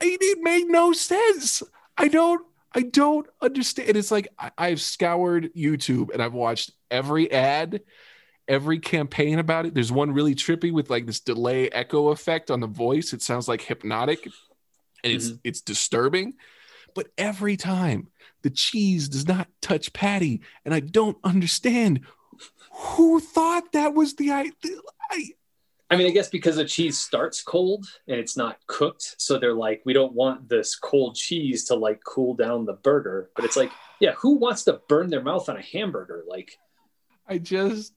It, it made no sense. I don't I don't understand. And it's like I, I've scoured YouTube and I've watched every ad, every campaign about it. There's one really trippy with like this delay echo effect on the voice. It sounds like hypnotic and it's mm-hmm. it's disturbing, but every time the cheese does not touch patty. And I don't understand who thought that was the idea. I, I mean, I guess because the cheese starts cold and it's not cooked. So they're like, we don't want this cold cheese to like cool down the burger, but it's like, yeah, who wants to burn their mouth on a hamburger? Like I just,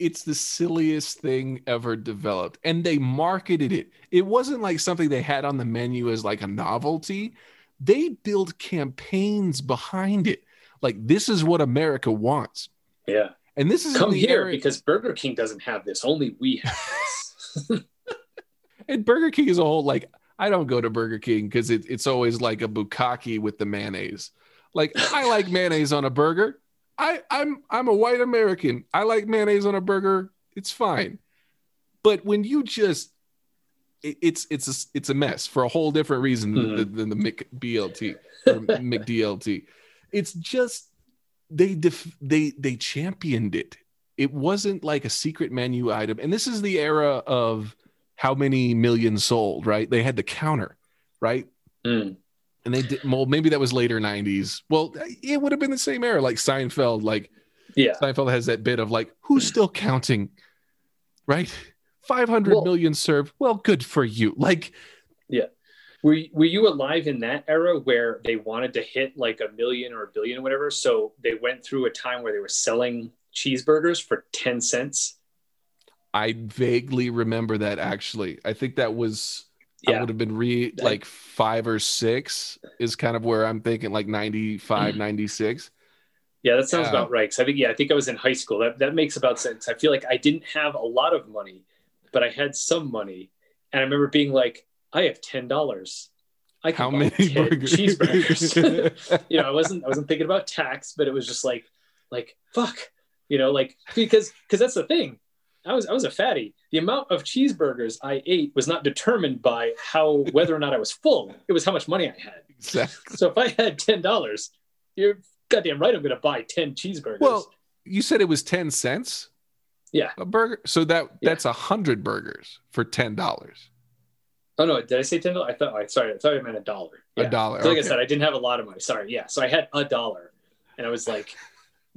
it's the silliest thing ever developed. And they marketed it. It wasn't like something they had on the menu as like a novelty. They built campaigns behind it. Like, this is what America wants. Yeah. And this is come here area, because Burger King doesn't have this. Only we have this. And Burger King is a whole, like, I don't go to Burger King because it, it's always like a bukkake with the mayonnaise. Like, I like mayonnaise on a burger. I, I'm I'm a white American. I like mayonnaise on a burger. It's fine. But when you just, it, it's it's a, it's a mess for a whole different reason mm-hmm. than, than the McBLT or McDLT. It's just they def- they they championed it. It wasn't like a secret menu item. And this is the era of how many million sold, right? They had the counter, right? Mm. And they did, well, maybe that was later nineties. Well, it would have been the same era, like Seinfeld. Like, yeah, Seinfeld has that bit of like, who's still counting, right? five hundred well, million served. Well, good for you. Like, yeah. Were, were you alive in that era where they wanted to hit like a million or a billion or whatever? So they went through a time where they were selling cheeseburgers for ten cents. I vaguely remember that, actually. I think that was, yeah. I would have been re like five or six is kind of where I'm thinking, like ninety-five, mm-hmm. ninety-six. Yeah, that sounds um, about right. Cause I think, yeah, I think I was in high school. That that makes about sense. I feel like I didn't have a lot of money, but I had some money. And I remember being like, I have ten dollars. I can How buy many ten burgers? Cheeseburgers. You know, I wasn't, I wasn't thinking about tax, but it was just like, like, fuck. You know, like, because because that's the thing. I was I was a fatty. The amount of cheeseburgers I ate was not determined by how whether or not I was full. It was how much money I had. Exactly. So if I had ten dollars, you're goddamn right I'm going to buy ten cheeseburgers. Well, you said it was ten cents? Yeah. A burger? So that that's yeah. one hundred burgers for ten dollars. Oh, no. Did I say ten dollars? I thought, I, sorry, I thought I meant a dollar. Yeah. A dollar. So like okay. I said, I didn't have a lot of money. Sorry. Yeah. So I had a dollar. And I was like...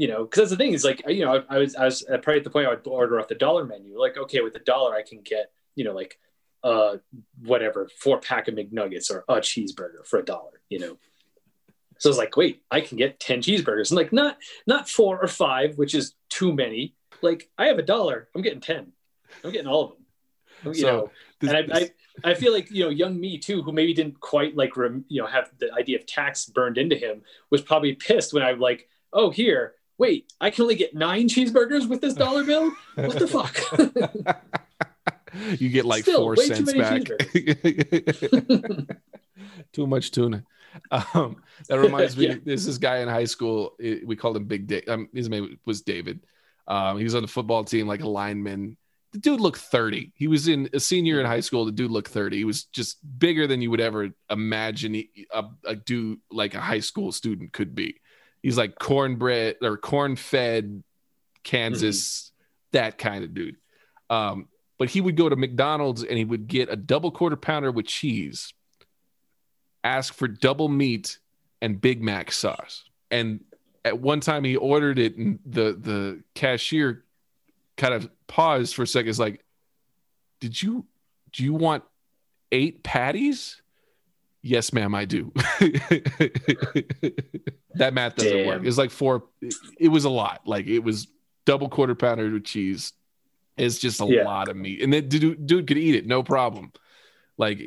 You know, because that's the thing is like, you know, I, I was I was probably at the point I would order off the dollar menu. Like, okay, with a dollar, I can get, you know, like uh, whatever, four pack of McNuggets or a cheeseburger for a dollar, you know. So I was like, wait, I can get ten cheeseburgers. And like, not not four or five, which is too many. Like, I have a dollar. I'm getting ten. I'm getting all of them. You so, know, this, and I, I I feel like, you know, young me, too, who maybe didn't quite like, rem, you know, have the idea of tax burned into him, was probably pissed when I'm like, oh, here. Wait, I can only get nine cheeseburgers with this dollar bill? What the fuck? You get like Still, four cents back. Too much tuna. Um, that reminds me, yeah. There's this guy in high school. It, we called him Big Dave. Um, his name was David. Um, he was on the football team, like a lineman. The dude looked thirty. He was in a senior in high school. The dude looked thirty. He was just bigger than you would ever imagine a, a dude like a high school student could be. He's like cornbread or corn-fed Kansas, mm-hmm. that kind of dude. Um, but he would go to McDonald's and he would get a double quarter pounder with cheese, ask for double meat and Big Mac sauce. And at one time he ordered it and the, the cashier kind of paused for a second. It's like, did you, do you want eight patties? Yes, ma'am, I do. That math doesn't Damn. work. It's like four. It, it was a lot. Like it was double quarter pounder with cheese. It's just a yeah. lot of meat. And then dude, dude could eat it. No problem. Like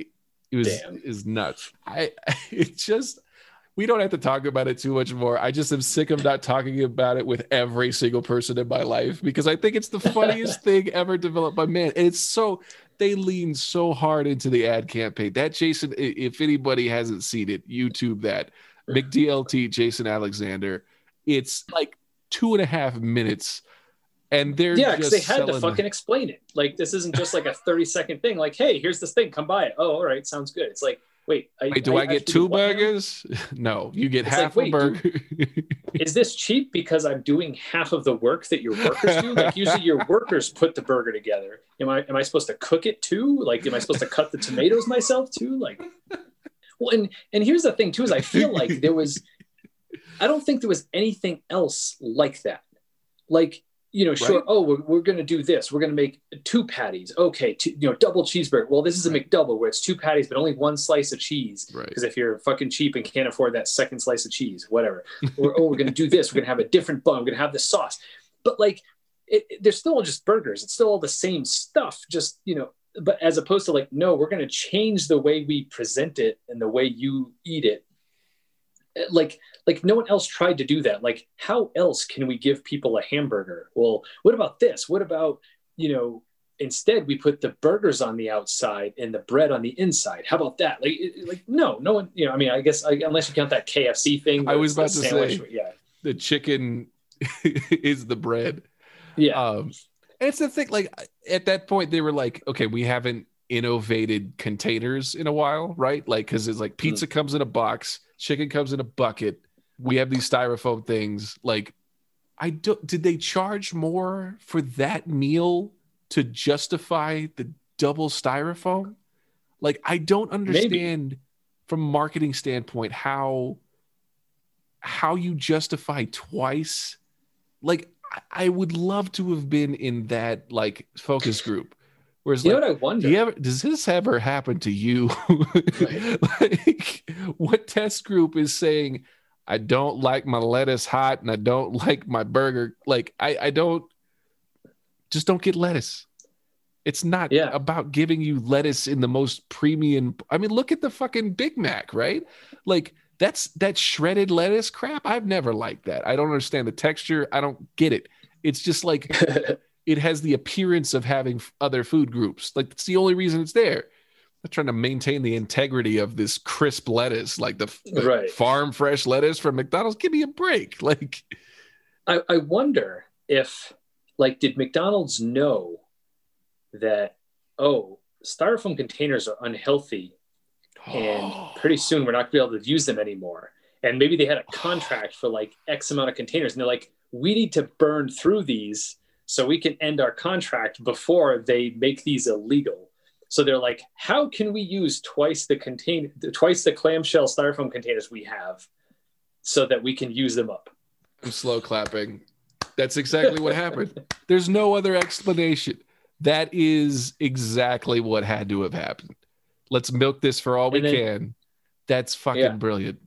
it was is nuts. I, it just, we don't have to talk about it too much more. I just am sick of not talking about it with every single person in my life, because I think it's the funniest thing ever developed by man. And it's so, they lean so hard into the ad campaign that Jason, if anybody hasn't seen it, YouTube that McDLT, Jason Alexander. It's like two and a half minutes. And they're yeah, because they had to fucking them. explain it. Like, this isn't just like a thirty second thing. Like, hey, here's this thing. Come buy it. Oh, all right. Sounds good. It's like, wait, I, wait do I, I get two burgers? No, you get it's half like, a wait, burger. Do, is this cheap because I'm doing half of the work that your workers do? Like usually your workers put the burger together. Am I am I supposed to cook it too? Like, am I supposed to cut the tomatoes myself too? Like, well, and and here's the thing too, is I feel like there was, I don't think there was anything else like that. Like, you know, sure. Right. Oh, we're, we're going to do this. We're going to make two patties. Okay. Two, you know, double cheeseburger. Well, this is a right. McDouble where it's two patties, but only one slice of cheese. Right. Because if you're fucking cheap and can't afford that second slice of cheese, whatever. Or, oh, we're going to do this. We're going to have a different bun. We're going to have the sauce. But like, it, it, they're still just burgers. It's still all the same stuff. Just, you know, but as opposed to like, no, we're going to change the way we present it and the way you eat it. Like, like no one else tried to do that. Like, how else can we give people a hamburger? Well, what about this? What about, you know, instead we put the burgers on the outside and the bread on the inside. How about that? Like, like no, no one, you know, I mean, I guess I, unless you count that K F C thing. I was about to say, yeah. the chicken is the bread. Yeah. Um, and it's the thing, like at that point they were like, okay, we haven't innovated containers in a while, right? Like, cause it's like pizza mm. comes in a box. Chicken comes in a bucket. we have these styrofoam things. Like, I do, did they charge more for that meal to justify the double styrofoam? Like, I don't understand Maybe. from a marketing standpoint how how you justify twice. Like, I would love to have been in that like focus group. Whereas, you like, know what I wonder? Do you ever, does this ever happen to you? Like, what test group is saying, I don't like my lettuce hot and I don't like my burger. Like, I, I don't, just don't get lettuce. It's not yeah. about giving you lettuce in the most premium. I mean, look at the fucking Big Mac, right? Like, that's that shredded lettuce crap. I've never liked that. I don't understand the texture. I don't get it. It's just like, it has the appearance of having other food groups. Like, that's the only reason it's there. I'm trying to maintain the integrity of this crisp lettuce, like the, the right. farm fresh lettuce from McDonald's. Give me a break. Like, I, I wonder if, like, did McDonald's know that, oh, styrofoam containers are unhealthy and pretty soon we're not gonna be able to use them anymore. And maybe they had a contract for like X amount of containers and they're like, we need to burn through these so we can end our contract before they make these illegal. So they're like, how can we use twice the contain twice the clamshell styrofoam containers we have so that we can use them up? I'm slow clapping. That's exactly what happened. There's no other explanation. That is exactly what had to have happened. Let's milk this for all we then, can. That's fucking yeah. brilliant.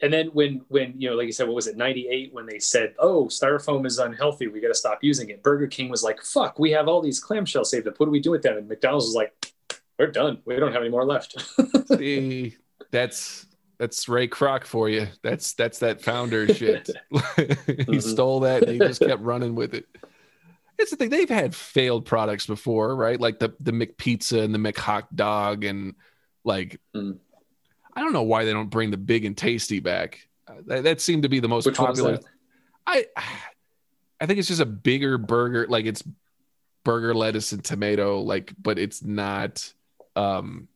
And then when, when, you know, like you said, what was it, ninety-eight, when they said, oh, styrofoam is unhealthy, we got to stop using it. Burger King was like, fuck, we have all these clamshells saved up. What do we do with that? And McDonald's was like, we're done. We don't have any more left. See, that's that's Ray Kroc for you. That's that's that founder shit. He mm-hmm. stole that and he just kept running with it. It's the thing. They've had failed products before, right? Like the, the McPizza and the McHot Dog and like... Mm. I don't know why they don't bring the Big and Tasty back. Uh, that, that seemed to be the most Which popular. I I think it's just a bigger burger. Like, it's burger, lettuce, and tomato. Like, but it's not um,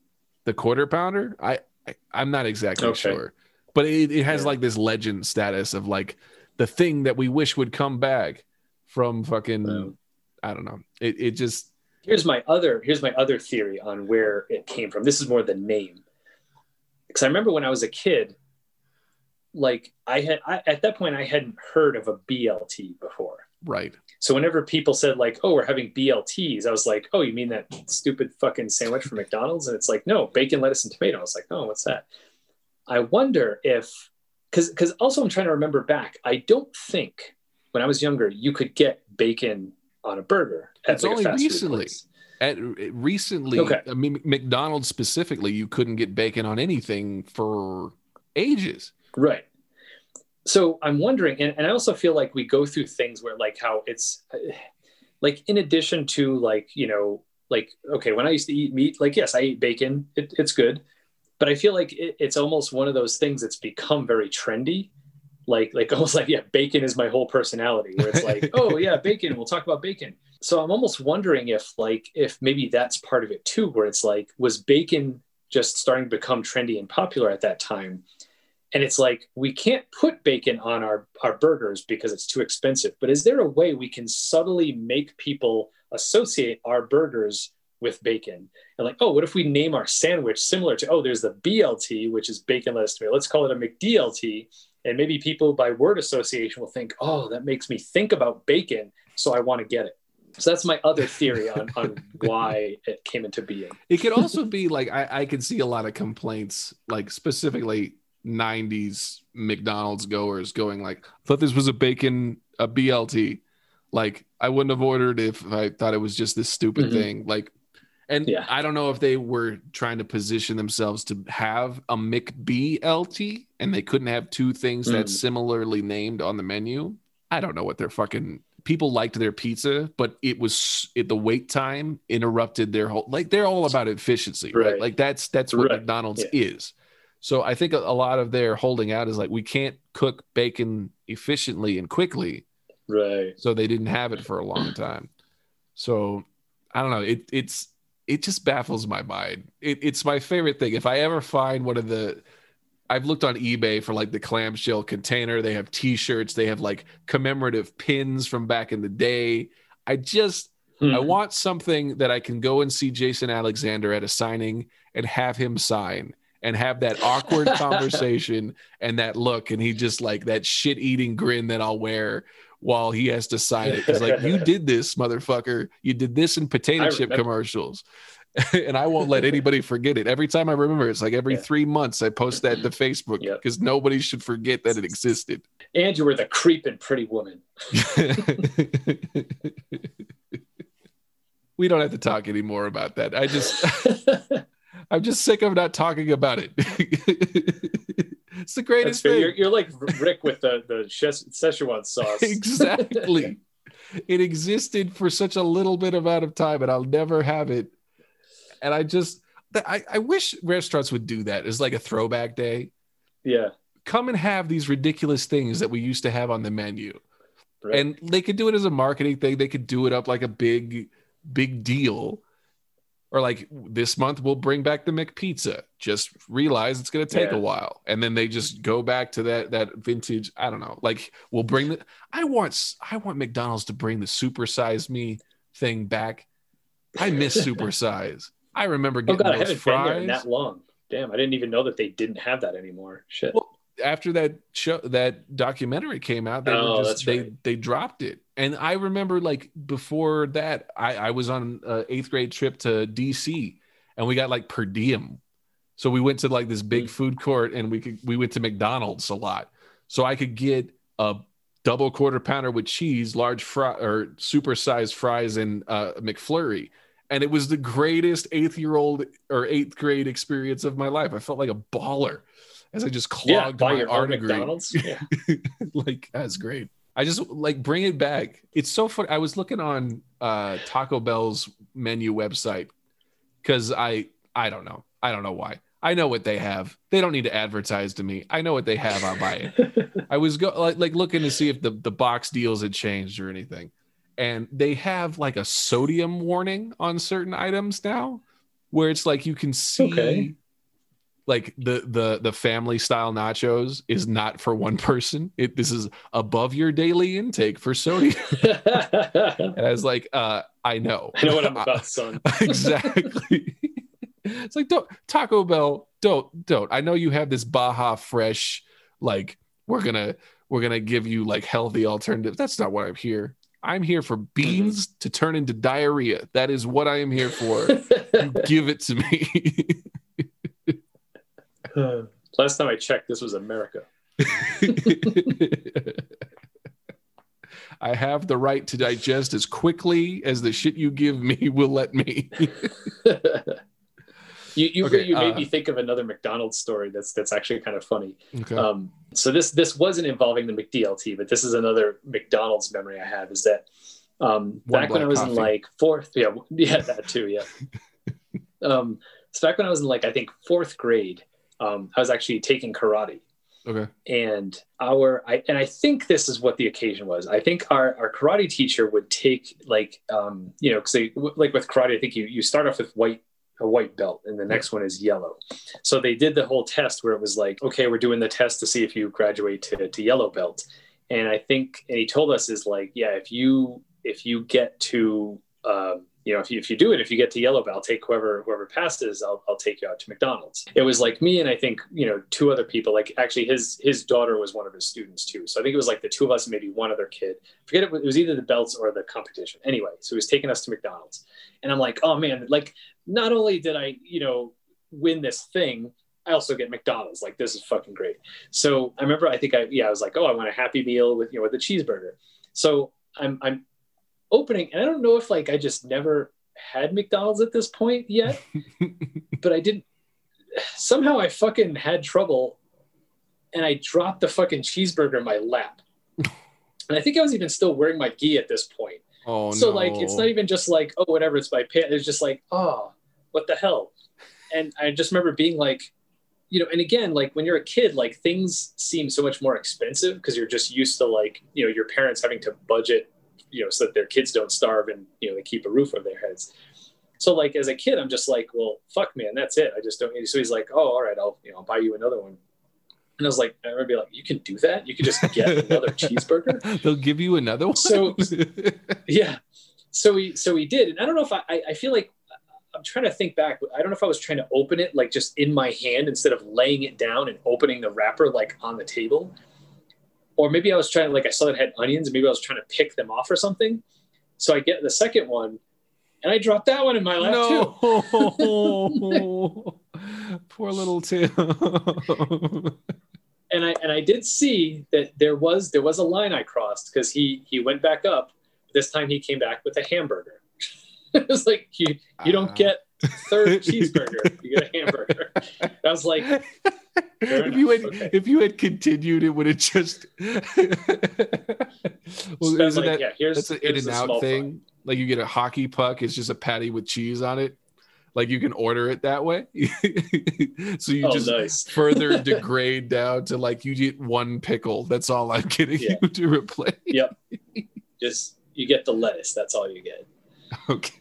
the quarter pounder. I, I I'm not exactly okay. sure, but it, it has yeah. like this legend status of like the thing that we wish would come back from fucking. Um, I don't know. It it just here's my other here's my other theory on where it came from. This is more the name. Because I remember when I was a kid, like I had, I, at that point, I hadn't heard of a B L T before. Right. So whenever people said like, oh, we're having B L Ts, I was like, oh, you mean that stupid fucking sandwich from McDonald's? And it's like, no, bacon, lettuce, and tomato. I was like, oh, what's that? I wonder if, because because also I'm trying to remember back. I don't think when I was younger, you could get bacon on a burger. That's like only recently. At, recently, okay. I mean, McDonald's specifically, you couldn't get bacon on anything for ages. Right. So I'm wondering, and, and I also feel like we go through things where like how it's like, in addition to like, you know, like, okay, when I used to eat meat, like, yes, I eat bacon. It, it's good. But I feel like it, it's almost one of those things that's become very trendy. Like, like almost like, yeah, bacon is my whole personality, where it's like, oh yeah, bacon, we'll talk about bacon. So I'm almost wondering if like, if maybe that's part of it too, where it's like, was bacon just starting to become trendy and popular at that time? And it's like, we can't put bacon on our, our burgers because it's too expensive, but is there a way we can subtly make people associate our burgers with bacon? And like, oh, what if we name our sandwich similar to, oh, there's the B L T, which is bacon, lettuce, tomato. Let's call it a McDLT. And maybe people by word association will think, oh, that makes me think about bacon, so I want to get it. So that's my other theory on, on why it came into being. It could also be like, I, I can see a lot of complaints, like specifically nineties McDonald's goers going like, I thought this was a bacon, a B L T. Like, I wouldn't have ordered if I thought it was just this stupid mm-hmm. thing. Like, and yeah. I don't know if they were trying to position themselves to have a McBLT and they couldn't have two things mm. that's similarly named on the menu. I don't know what their fucking people liked their pizza, but it was it, the wait time interrupted their whole, like, they're all about efficiency, right? right? Like that's, that's what right. McDonald's yeah. is. So I think a, a lot of their holding out is like, we can't cook bacon efficiently and quickly. Right. So they didn't have it for a long time. So I don't know. It, it's, It just baffles my mind. It, it's my favorite thing. If I ever find one of the I've looked on eBay for like the clamshell container. They have t-shirts. They have like commemorative pins from back in the day. I just, mm-hmm. I want something that I can go and see Jason Alexander at a signing and have him sign and have that awkward conversation and that look. And he just like that shit eating grin that I'll wear while he has to sign it. It's like, you did this, motherfucker. You did this in potato I chip remember. commercials. And I won't let anybody forget it. Every time I remember, it's like every yeah. three months I post that to Facebook because yep. nobody should forget that it existed. And you were the creeping pretty woman. We don't have to talk anymore about that. I just, I'm just sick of not talking about it. It's the greatest thing. You're, you're like Rick with the, the Szechuan sauce. Exactly. It existed for such a little bit amount of time and I'll never have it. And I just, I, I wish restaurants would do that. It's like a throwback day. Yeah. Come and have these ridiculous things that we used to have on the menu. Right. And they could do it as a marketing thing. They could do it up like a big, big deal. Or like, this month we'll bring back the McPizza. Just realize it's going to take yeah. a while. And then they just go back to that that vintage, I don't know. Like, we'll bring the, I want, I want McDonald's to bring the Super Size Me thing back. I miss Super Size. I remember getting oh God, those I haven't fries. Been there in that long. Damn, I didn't even know that they didn't have that anymore. Shit. Well, after that show, that documentary came out, they oh, were just, that's they right. they dropped it. And I remember, like, before that, I, I was on an eighth grade trip to D C and we got like per diem, so we went to like this big mm-hmm. food court and we could we went to McDonald's a lot, so I could get a double quarter pounder with cheese, large fry or super sized fries, and uh, McFlurry. And it was the greatest eighth year old or eighth grade experience of my life. I felt like a baller as I just clogged yeah, my artery. McDonald's. Yeah. Like, that's great. I just like bring it back. It's so funny. I was looking on uh, Taco Bell's menu website because I I don't know. I don't know why. I know what they have. They don't need to advertise to me. I know what they have. I'll buy it. I was go- like, like looking to see if the, the box deals had changed or anything. And they have like a sodium warning on certain items now, where it's like you can see, okay. like the the the family style nachos is not for one person. It this is above your daily intake for sodium. And I was like, uh, I know, I know what I'm about, son. Exactly. It's like, don't Taco Bell, don't don't. I know you have this Baja Fresh, like we're gonna we're gonna give you like healthy alternatives. That's not what I'm here. I'm here for beans mm-hmm. to turn into diarrhea. That is what I am here for. You give it to me. uh, last time I checked, this was America. I have the right to digest as quickly as the shit you give me will let me. You you, okay, you made uh, me think of another McDonald's story that's that's actually kind of funny. Okay. Um, so this this wasn't involving the McDLT, but this is another McDonald's memory I have, is that um, back when I was coffee. in like fourth, yeah, yeah, that too, yeah. um, so back when I was in like I think fourth grade, um, I was actually taking karate. Okay. And our I and I think this is what the occasion was. I think our, our karate teacher would take like um, you know because like with karate, I think you you start off with white. a white belt, and the next one is yellow. So they did the whole test where it was like, okay, we're doing the test to see if you graduate to, to yellow belt. And I think, and he told us is like, yeah, if you, if you get to, um, you know, if you, if you do it, if you get to yellow belt, I'll take whoever, whoever passes, I'll, I'll take you out to McDonald's. It was like me. And I think, you know, two other people, like actually his, his daughter was one of his students too. So I think it was like the two of us, maybe one other kid, forget it, it was either the belts or the competition. Anyway, so he was taking us to McDonald's and I'm like, oh man, like not only did I, you know, win this thing, I also get McDonald's. Like, this is fucking great. So I remember, I think I, yeah, I was like, oh, I want a Happy Meal with, you know, with a cheeseburger. So I'm, I'm, opening, and I don't know if like I just never had McDonald's at this point yet, but I didn't somehow I fucking had trouble and I dropped the fucking cheeseburger in my lap, and I think I was even still wearing my gi at this point. Oh so no. Like it's not even just like, oh whatever, it's my pants. It's just like, oh what the hell. And I just remember being like, you know, and again, like when you're a kid, like things seem so much more expensive because you're just used to like, you know, your parents having to budget, you know, so that their kids don't starve and, you know, they keep a roof over their heads. So like, as a kid, I'm just like, well, fuck man, that's it. I just don't. So he's like, oh, all right, I'll, you know, I'll buy you another one. And I was like, I would be like, you can do that? You can just get another cheeseburger? They'll give you another one? So, yeah. So he, so he did. And I don't know if I, I, I feel like, I'm trying to think back. I don't know if I was trying to open it, like just in my hand instead of laying it down and opening the wrapper, like on the table. Or maybe I was trying to, like, I saw that it had onions and maybe I was trying to pick them off or something. So I get the second one and I dropped that one in my lap no. too. Poor little Tim. And I, and I did see that there was, there was a line I crossed because he, he went back up. This time he came back with a hamburger. It was like, you, you don't get third cheeseburger, you get a hamburger. I was like, if you had, okay. if you had continued, it would have just. Well, so isn't like, that, yeah, here's, that's an here's in and out thing. Pie. Like you get a hockey puck, it's just a patty with cheese on it. Like you can order it that way. So you oh, just nice. Further degrade down to like, you get one pickle. That's all I'm getting yeah. you to replace. Yep. Just, you get the lettuce. That's all you get. Okay.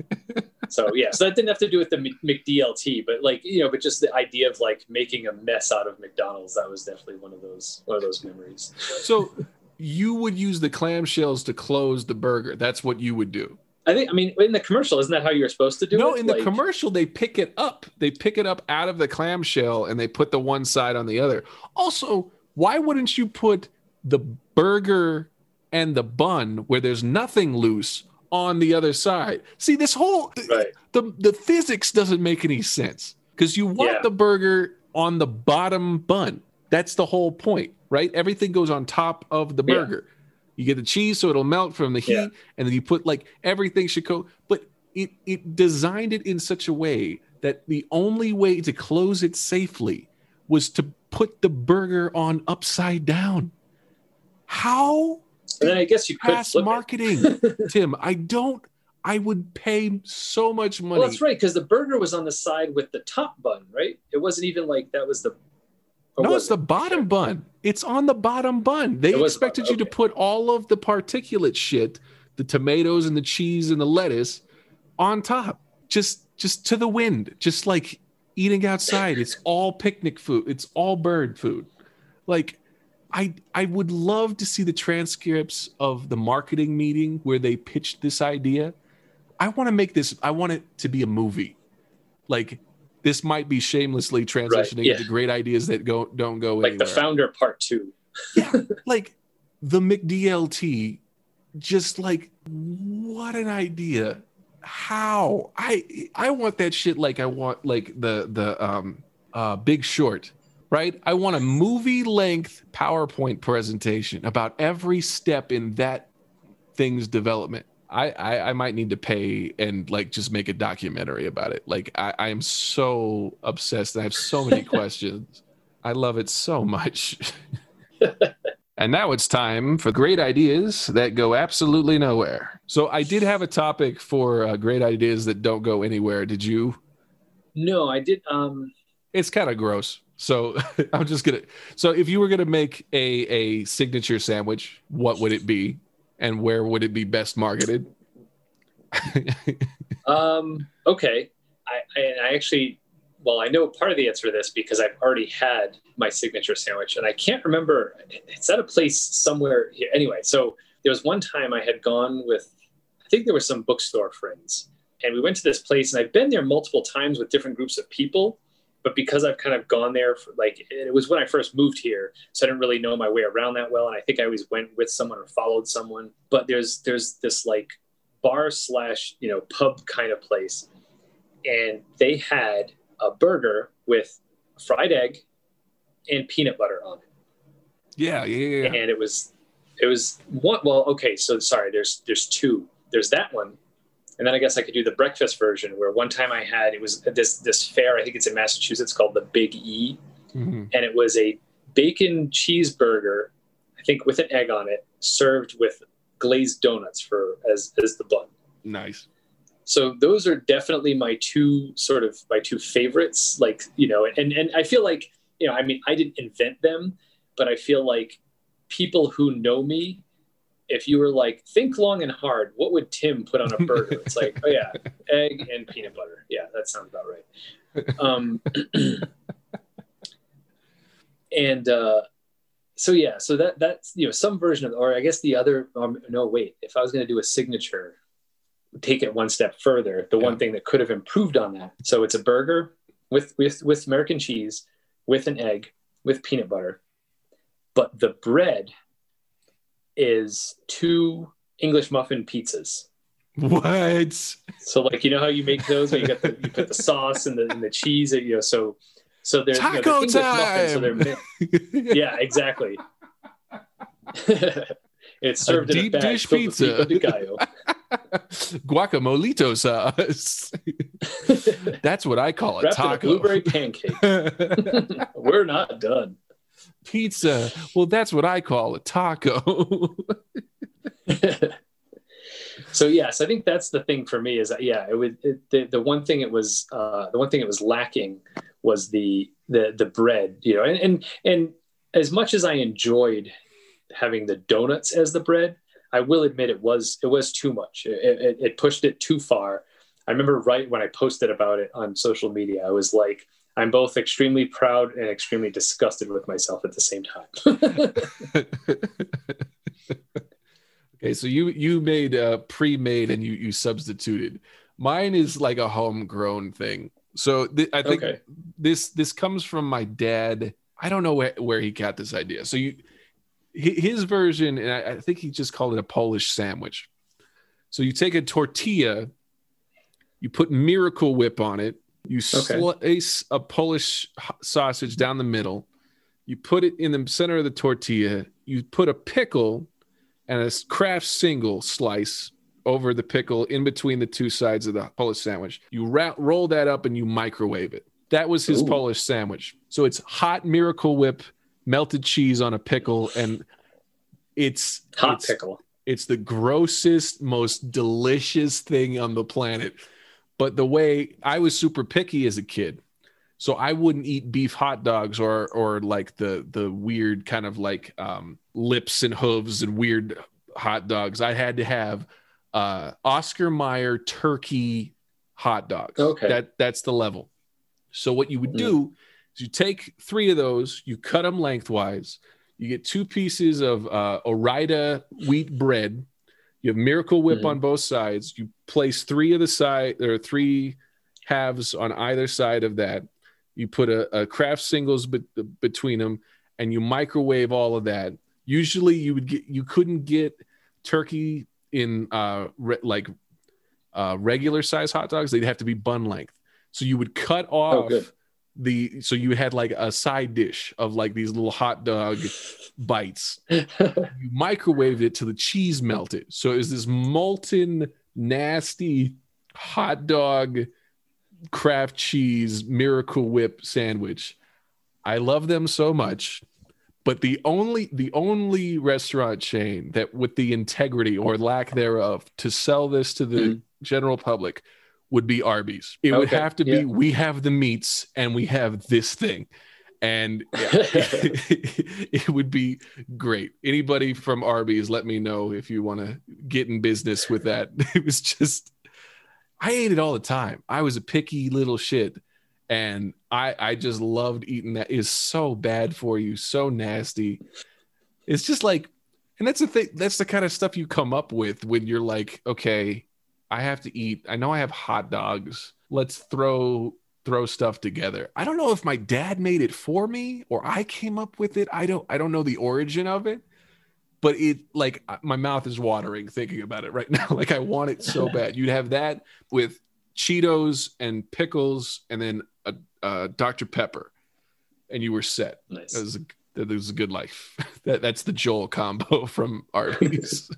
So yeah, so that didn't have to do with the McDLT, but like, you know, but just the idea of like making a mess out of McDonald's, that was definitely one of those one of those memories. So you would use the clamshells to close the burger. That's what you would do. I think, I mean, in the commercial, isn't that how you're supposed to do no, it? No, in like, the commercial, they pick it up. They pick it up out of the clamshell and they put the one side on the other. Also, why wouldn't you put the burger and the bun where there's nothing loose on the other side? See, this whole right. the the physics doesn't make any sense because you want yeah. the burger on the bottom bun. That's the whole point, right? Everything goes on top of the burger. Yeah. You get the cheese so it'll melt from the heat, yeah. and then you put like everything should go. But it it designed it in such a way that the only way to close it safely was to put the burger on upside down. How? And then I guess you could pass marketing, Tim. I don't. I would pay so much money. Well, that's right, because the burger was on the side with the top bun, right? It wasn't even like that was the. No, it's it? the bottom bun. It's on the bottom bun. They expected bottom, you okay. to put all of the particulate shit, the tomatoes and the cheese and the lettuce, on top. Just, just to the wind. Just like eating outside. It's all picnic food. It's all bird food. Like. I I would love to see the transcripts of the marketing meeting where they pitched this idea. I want to make this, I want it to be a movie. Like, this might be shamelessly transitioning right, yeah. into great ideas that go don't go like anywhere. The founder part two. Yeah, like the McDLT, just like, what an idea. How? I I want that shit like I want like the the um uh Big Short. Right? I want a movie-length PowerPoint presentation about every step in that thing's development. I, I, I might need to pay and like just make a documentary about it. Like I, I am so obsessed. I have so many questions. I love it so much. And now it's time for great ideas that go absolutely nowhere. So I did have a topic for uh, great ideas that don't go anywhere. Did you? No, I did. Um... It's kind of gross. So I'm just gonna. So if you were gonna make a a signature sandwich, what would it be, and where would it be best marketed? um. Okay. I, I I actually. Well, I know part of the answer to this because I've already had my signature sandwich, and I can't remember. It's at a place somewhere here. Anyway, so there was one time I had gone with. I think there were some bookstore friends, and we went to this place, and I've been there multiple times with different groups of people. But because I've kind of gone there, for, like it was when I first moved here, so I didn't really know my way around that well. And I think I always went with someone or followed someone. But there's there's this like bar slash, you know, pub kind of place. And they had a burger with fried egg and peanut butter on it. Yeah, yeah, yeah. And it was it was one. Well, OK, so sorry, there's there's two. There's that one. And then I guess I could do the breakfast version where one time I had, it was this this fair, I think it's in Massachusetts, called the Big E. Mm-hmm. And it was a bacon cheeseburger, I think with an egg on it, served with glazed donuts for as, as the bun. Nice. So those are definitely my two sort of, my two favorites. Like, you know, and, and I feel like, you know, I mean, I didn't invent them, but I feel like people who know me, if you were like, think long and hard, what would Tim put on a burger? It's like, oh yeah, egg and peanut butter. Yeah, that sounds about right. Um, and uh, so yeah, so that that's, you know, some version of, or I guess the other, um, no, wait, if I was going to do a signature, take it one step further, the yeah. one thing that could have improved on that. So it's a burger with, with, with American cheese, with an egg, with peanut butter, but the bread is two English muffin pizzas. What? So like, you know how you make those, where you got the, you put the sauce and the, and the cheese, and, you know, so, so they're, Taco you know, they're time. Muffins, so they're yeah, exactly. It's served a in deep a bag dish pizza. De gallo. Guacamolito sauce. That's what I call it. Wrapped taco. In a blueberry pancake. We're not done. Pizza. Well, that's what I call a taco. So yes, I think that's the thing for me is that, yeah, it would it, the, the one thing it was uh, the one thing it was lacking was the the the bread, you know, and and and as much as I enjoyed having the donuts as the bread, I will admit it was it was too much. It, it, it pushed it too far. I remember right when I posted about it on social media, I was like, I'm both extremely proud and extremely disgusted with myself at the same time. Okay, so you you made uh, pre-made and you you substituted. Mine is like a homegrown thing. So th- I think okay. this this comes from my dad. I don't know where, where he got this idea. So you his version, and I, I think he just called it a Polish sandwich. So you take a tortilla, you put Miracle Whip on it, you okay. slice a Polish sausage down the middle, you put it in the center of the tortilla, you put a pickle and a Kraft single slice over the pickle in between the two sides of the Polish sandwich. You ra- roll that up and you microwave it. That was his Ooh. Polish sandwich. So it's hot Miracle Whip, melted cheese on a pickle, and it's hot it's, pickle. It's the grossest, most delicious thing on the planet. But the way I was super picky as a kid, so I wouldn't eat beef hot dogs or or like the the weird kind of like um, lips and hooves and weird hot dogs. I had to have uh, Oscar Mayer turkey hot dogs. Okay, that that's the level. So what you would do mm. is you take three of those, you cut them lengthwise, you get two pieces of uh, Orida wheat bread. You have Miracle Whip mm. on both sides. You place three of the side or three halves on either side of that. You put a, a Kraft singles be- between them, and you microwave all of that. Usually, you would get you couldn't get turkey in uh, re- like uh, regular size hot dogs; they'd have to be bun length. So you would cut off oh, the so you had like a side dish of like these little hot dog bites. You microwaved it till the cheese melted. So it was this molten, nasty hot dog. Kraft cheese Miracle Whip sandwich. I love them so much, but the only the only restaurant chain that with the integrity or lack thereof to sell this to the mm. general public would be Arby's. It okay. would have to be yeah. we have the meats and we have this thing, and yeah, it, it would be great. Anybody from Arby's, let me know if you want to get in business with that. It was just. I ate it all the time. I was a picky little shit, and I I just loved eating that. It's so bad for you, so nasty. It's just like, and that's the thing. That's the kind of stuff you come up with when you're like, okay, I have to eat. I know I have hot dogs. Let's throw throw stuff together. I don't know if my dad made it for me or I came up with it. I don't I don't know the origin of it, but it like my mouth is watering thinking about it right now. Like I want it so bad. You'd have that with Cheetos and pickles and then a, a Doctor Pepper and you were set. Nice. That was a, that was a good life. That That's the Joel combo from Arby's.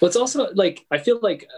Well, it's also like, I feel like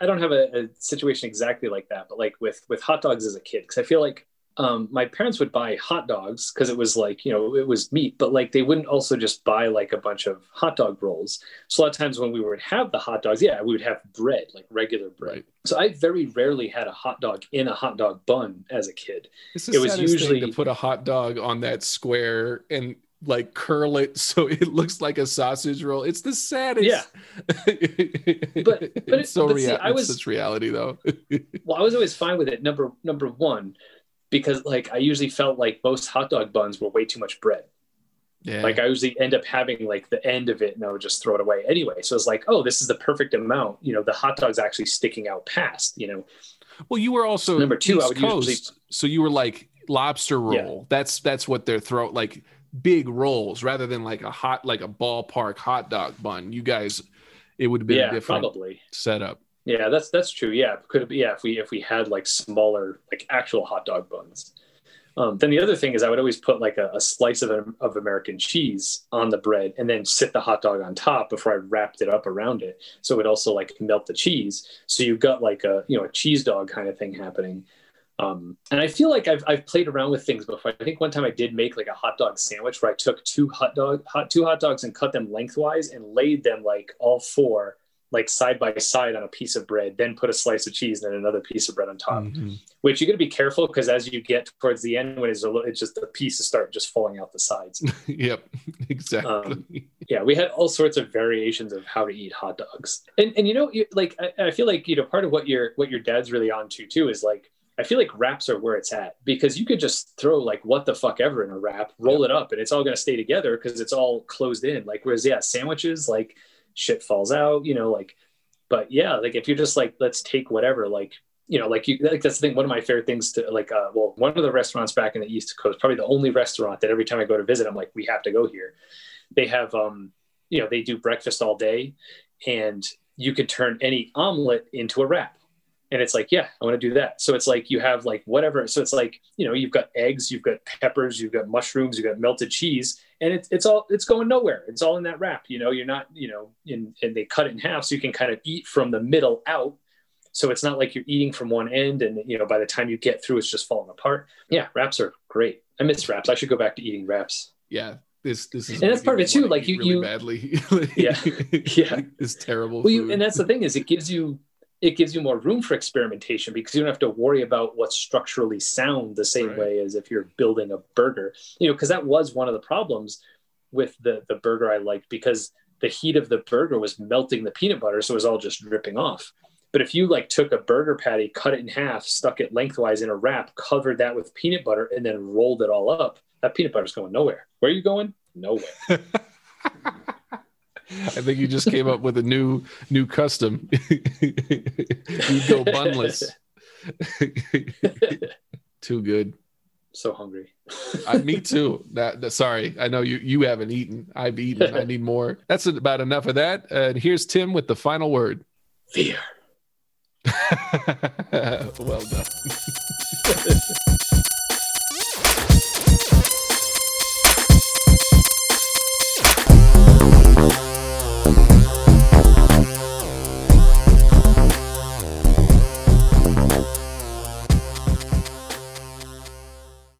I don't have a, a situation exactly like that, but like with, with hot dogs as a kid, cause I feel like Um, my parents would buy hot dogs because it was like, you know, it was meat, but like they wouldn't also just buy like a bunch of hot dog rolls. So a lot of times when we would have the hot dogs, yeah, we would have bread, like regular bread. Right. So I very rarely had a hot dog in a hot dog bun as a kid. It's it was usually to put a hot dog on that square and like curl it so it looks like a sausage roll. It's the saddest. Yeah. but but it's, it's so but rea- see, I was, it's reality though. Well, I was always fine with it. Number number one. Because like I usually felt like most hot dog buns were way too much bread. Yeah. Like I usually end up having like the end of it and I would just throw it away anyway. So it's like, oh, this is the perfect amount. You know, the hot dog's actually sticking out past, you know. Well, you were also number two, East I would Coast, usually... so you were like lobster roll. Yeah. That's that's what they're throwing, like big rolls rather than like a hot, like a ballpark hot dog bun. You guys, it would have been yeah, a different probably. setup. Yeah, that's that's true. Yeah, could have, yeah. If we if we had like smaller, like actual hot dog buns. Um, then the other thing is I would always put like a, a slice of, of American cheese on the bread and then sit the hot dog on top before I wrapped it up around it. So it would also like melt the cheese. So you've got like a, you know, a cheese dog kind of thing happening. Um, and I feel like I've, I've played around with things before. I think one time I did make like a hot dog sandwich where I took two hot dog, hot, two hot dogs and cut them lengthwise and laid them like all four, like side by side on a piece of bread, then put a slice of cheese and then another piece of bread on top, mm-hmm. which you got to be careful. Cause as you get towards the end, when it's a little, it's just the pieces start just falling out the sides. Yep. Exactly. Um, yeah. We had all sorts of variations of how to eat hot dogs. And, and, you know, you, like, I, I feel like, you know, part of what your, what your dad's really on to too, is like, I feel like wraps are where it's at because you could just throw like what the fuck ever in a wrap, roll yeah. it up and it's all going to stay together. Cause it's all closed in. Like, whereas yeah, sandwiches, like, shit falls out, you know, like, but yeah, like if you're just like, let's take whatever, like, you know, like you, like that's the thing. One of my favorite things to like, uh, well, one of the restaurants back in the East Coast, probably the only restaurant that every time I go to visit, I'm like, we have to go here. They have, um, you know, they do breakfast all day and you could turn any omelet into a wrap. And it's like, yeah, I want to do that. So it's like, you have like whatever. So it's like, you know, you've got eggs, you've got peppers, you've got mushrooms, you've got melted cheese, and it's, it's all, it's going nowhere. It's all in that wrap, you know, you're not, you know, in, and they cut it in half so you can kind of eat from the middle out. So it's not like you're eating from one end and, you know, by the time you get through, it's just falling apart. Yeah. Wraps are great. I miss wraps. I should go back to eating wraps. Yeah. This, this is and that's part of it too. Like you, really you badly. yeah. Yeah. It's terrible. Well, you, and that's the thing is it gives you, it gives you more room for experimentation because you don't have to worry about what's structurally sound the same right. way as if you're building a burger, you know, because that was one of the problems with the, the burger I liked because the heat of the burger was melting the peanut butter. So it was all just dripping off. But if you like took a burger patty, cut it in half, stuck it lengthwise in a wrap, covered that with peanut butter and then rolled it all up, that peanut butter's going nowhere. Where are you going? Nowhere. I think you just came up with a new new custom. You go bunless. Too good. So hungry. I, me too. That, that, sorry, I know you you haven't eaten. I've eaten. I need more. That's about enough of that. Uh, and here's Tim with the final word. Fear. Well done.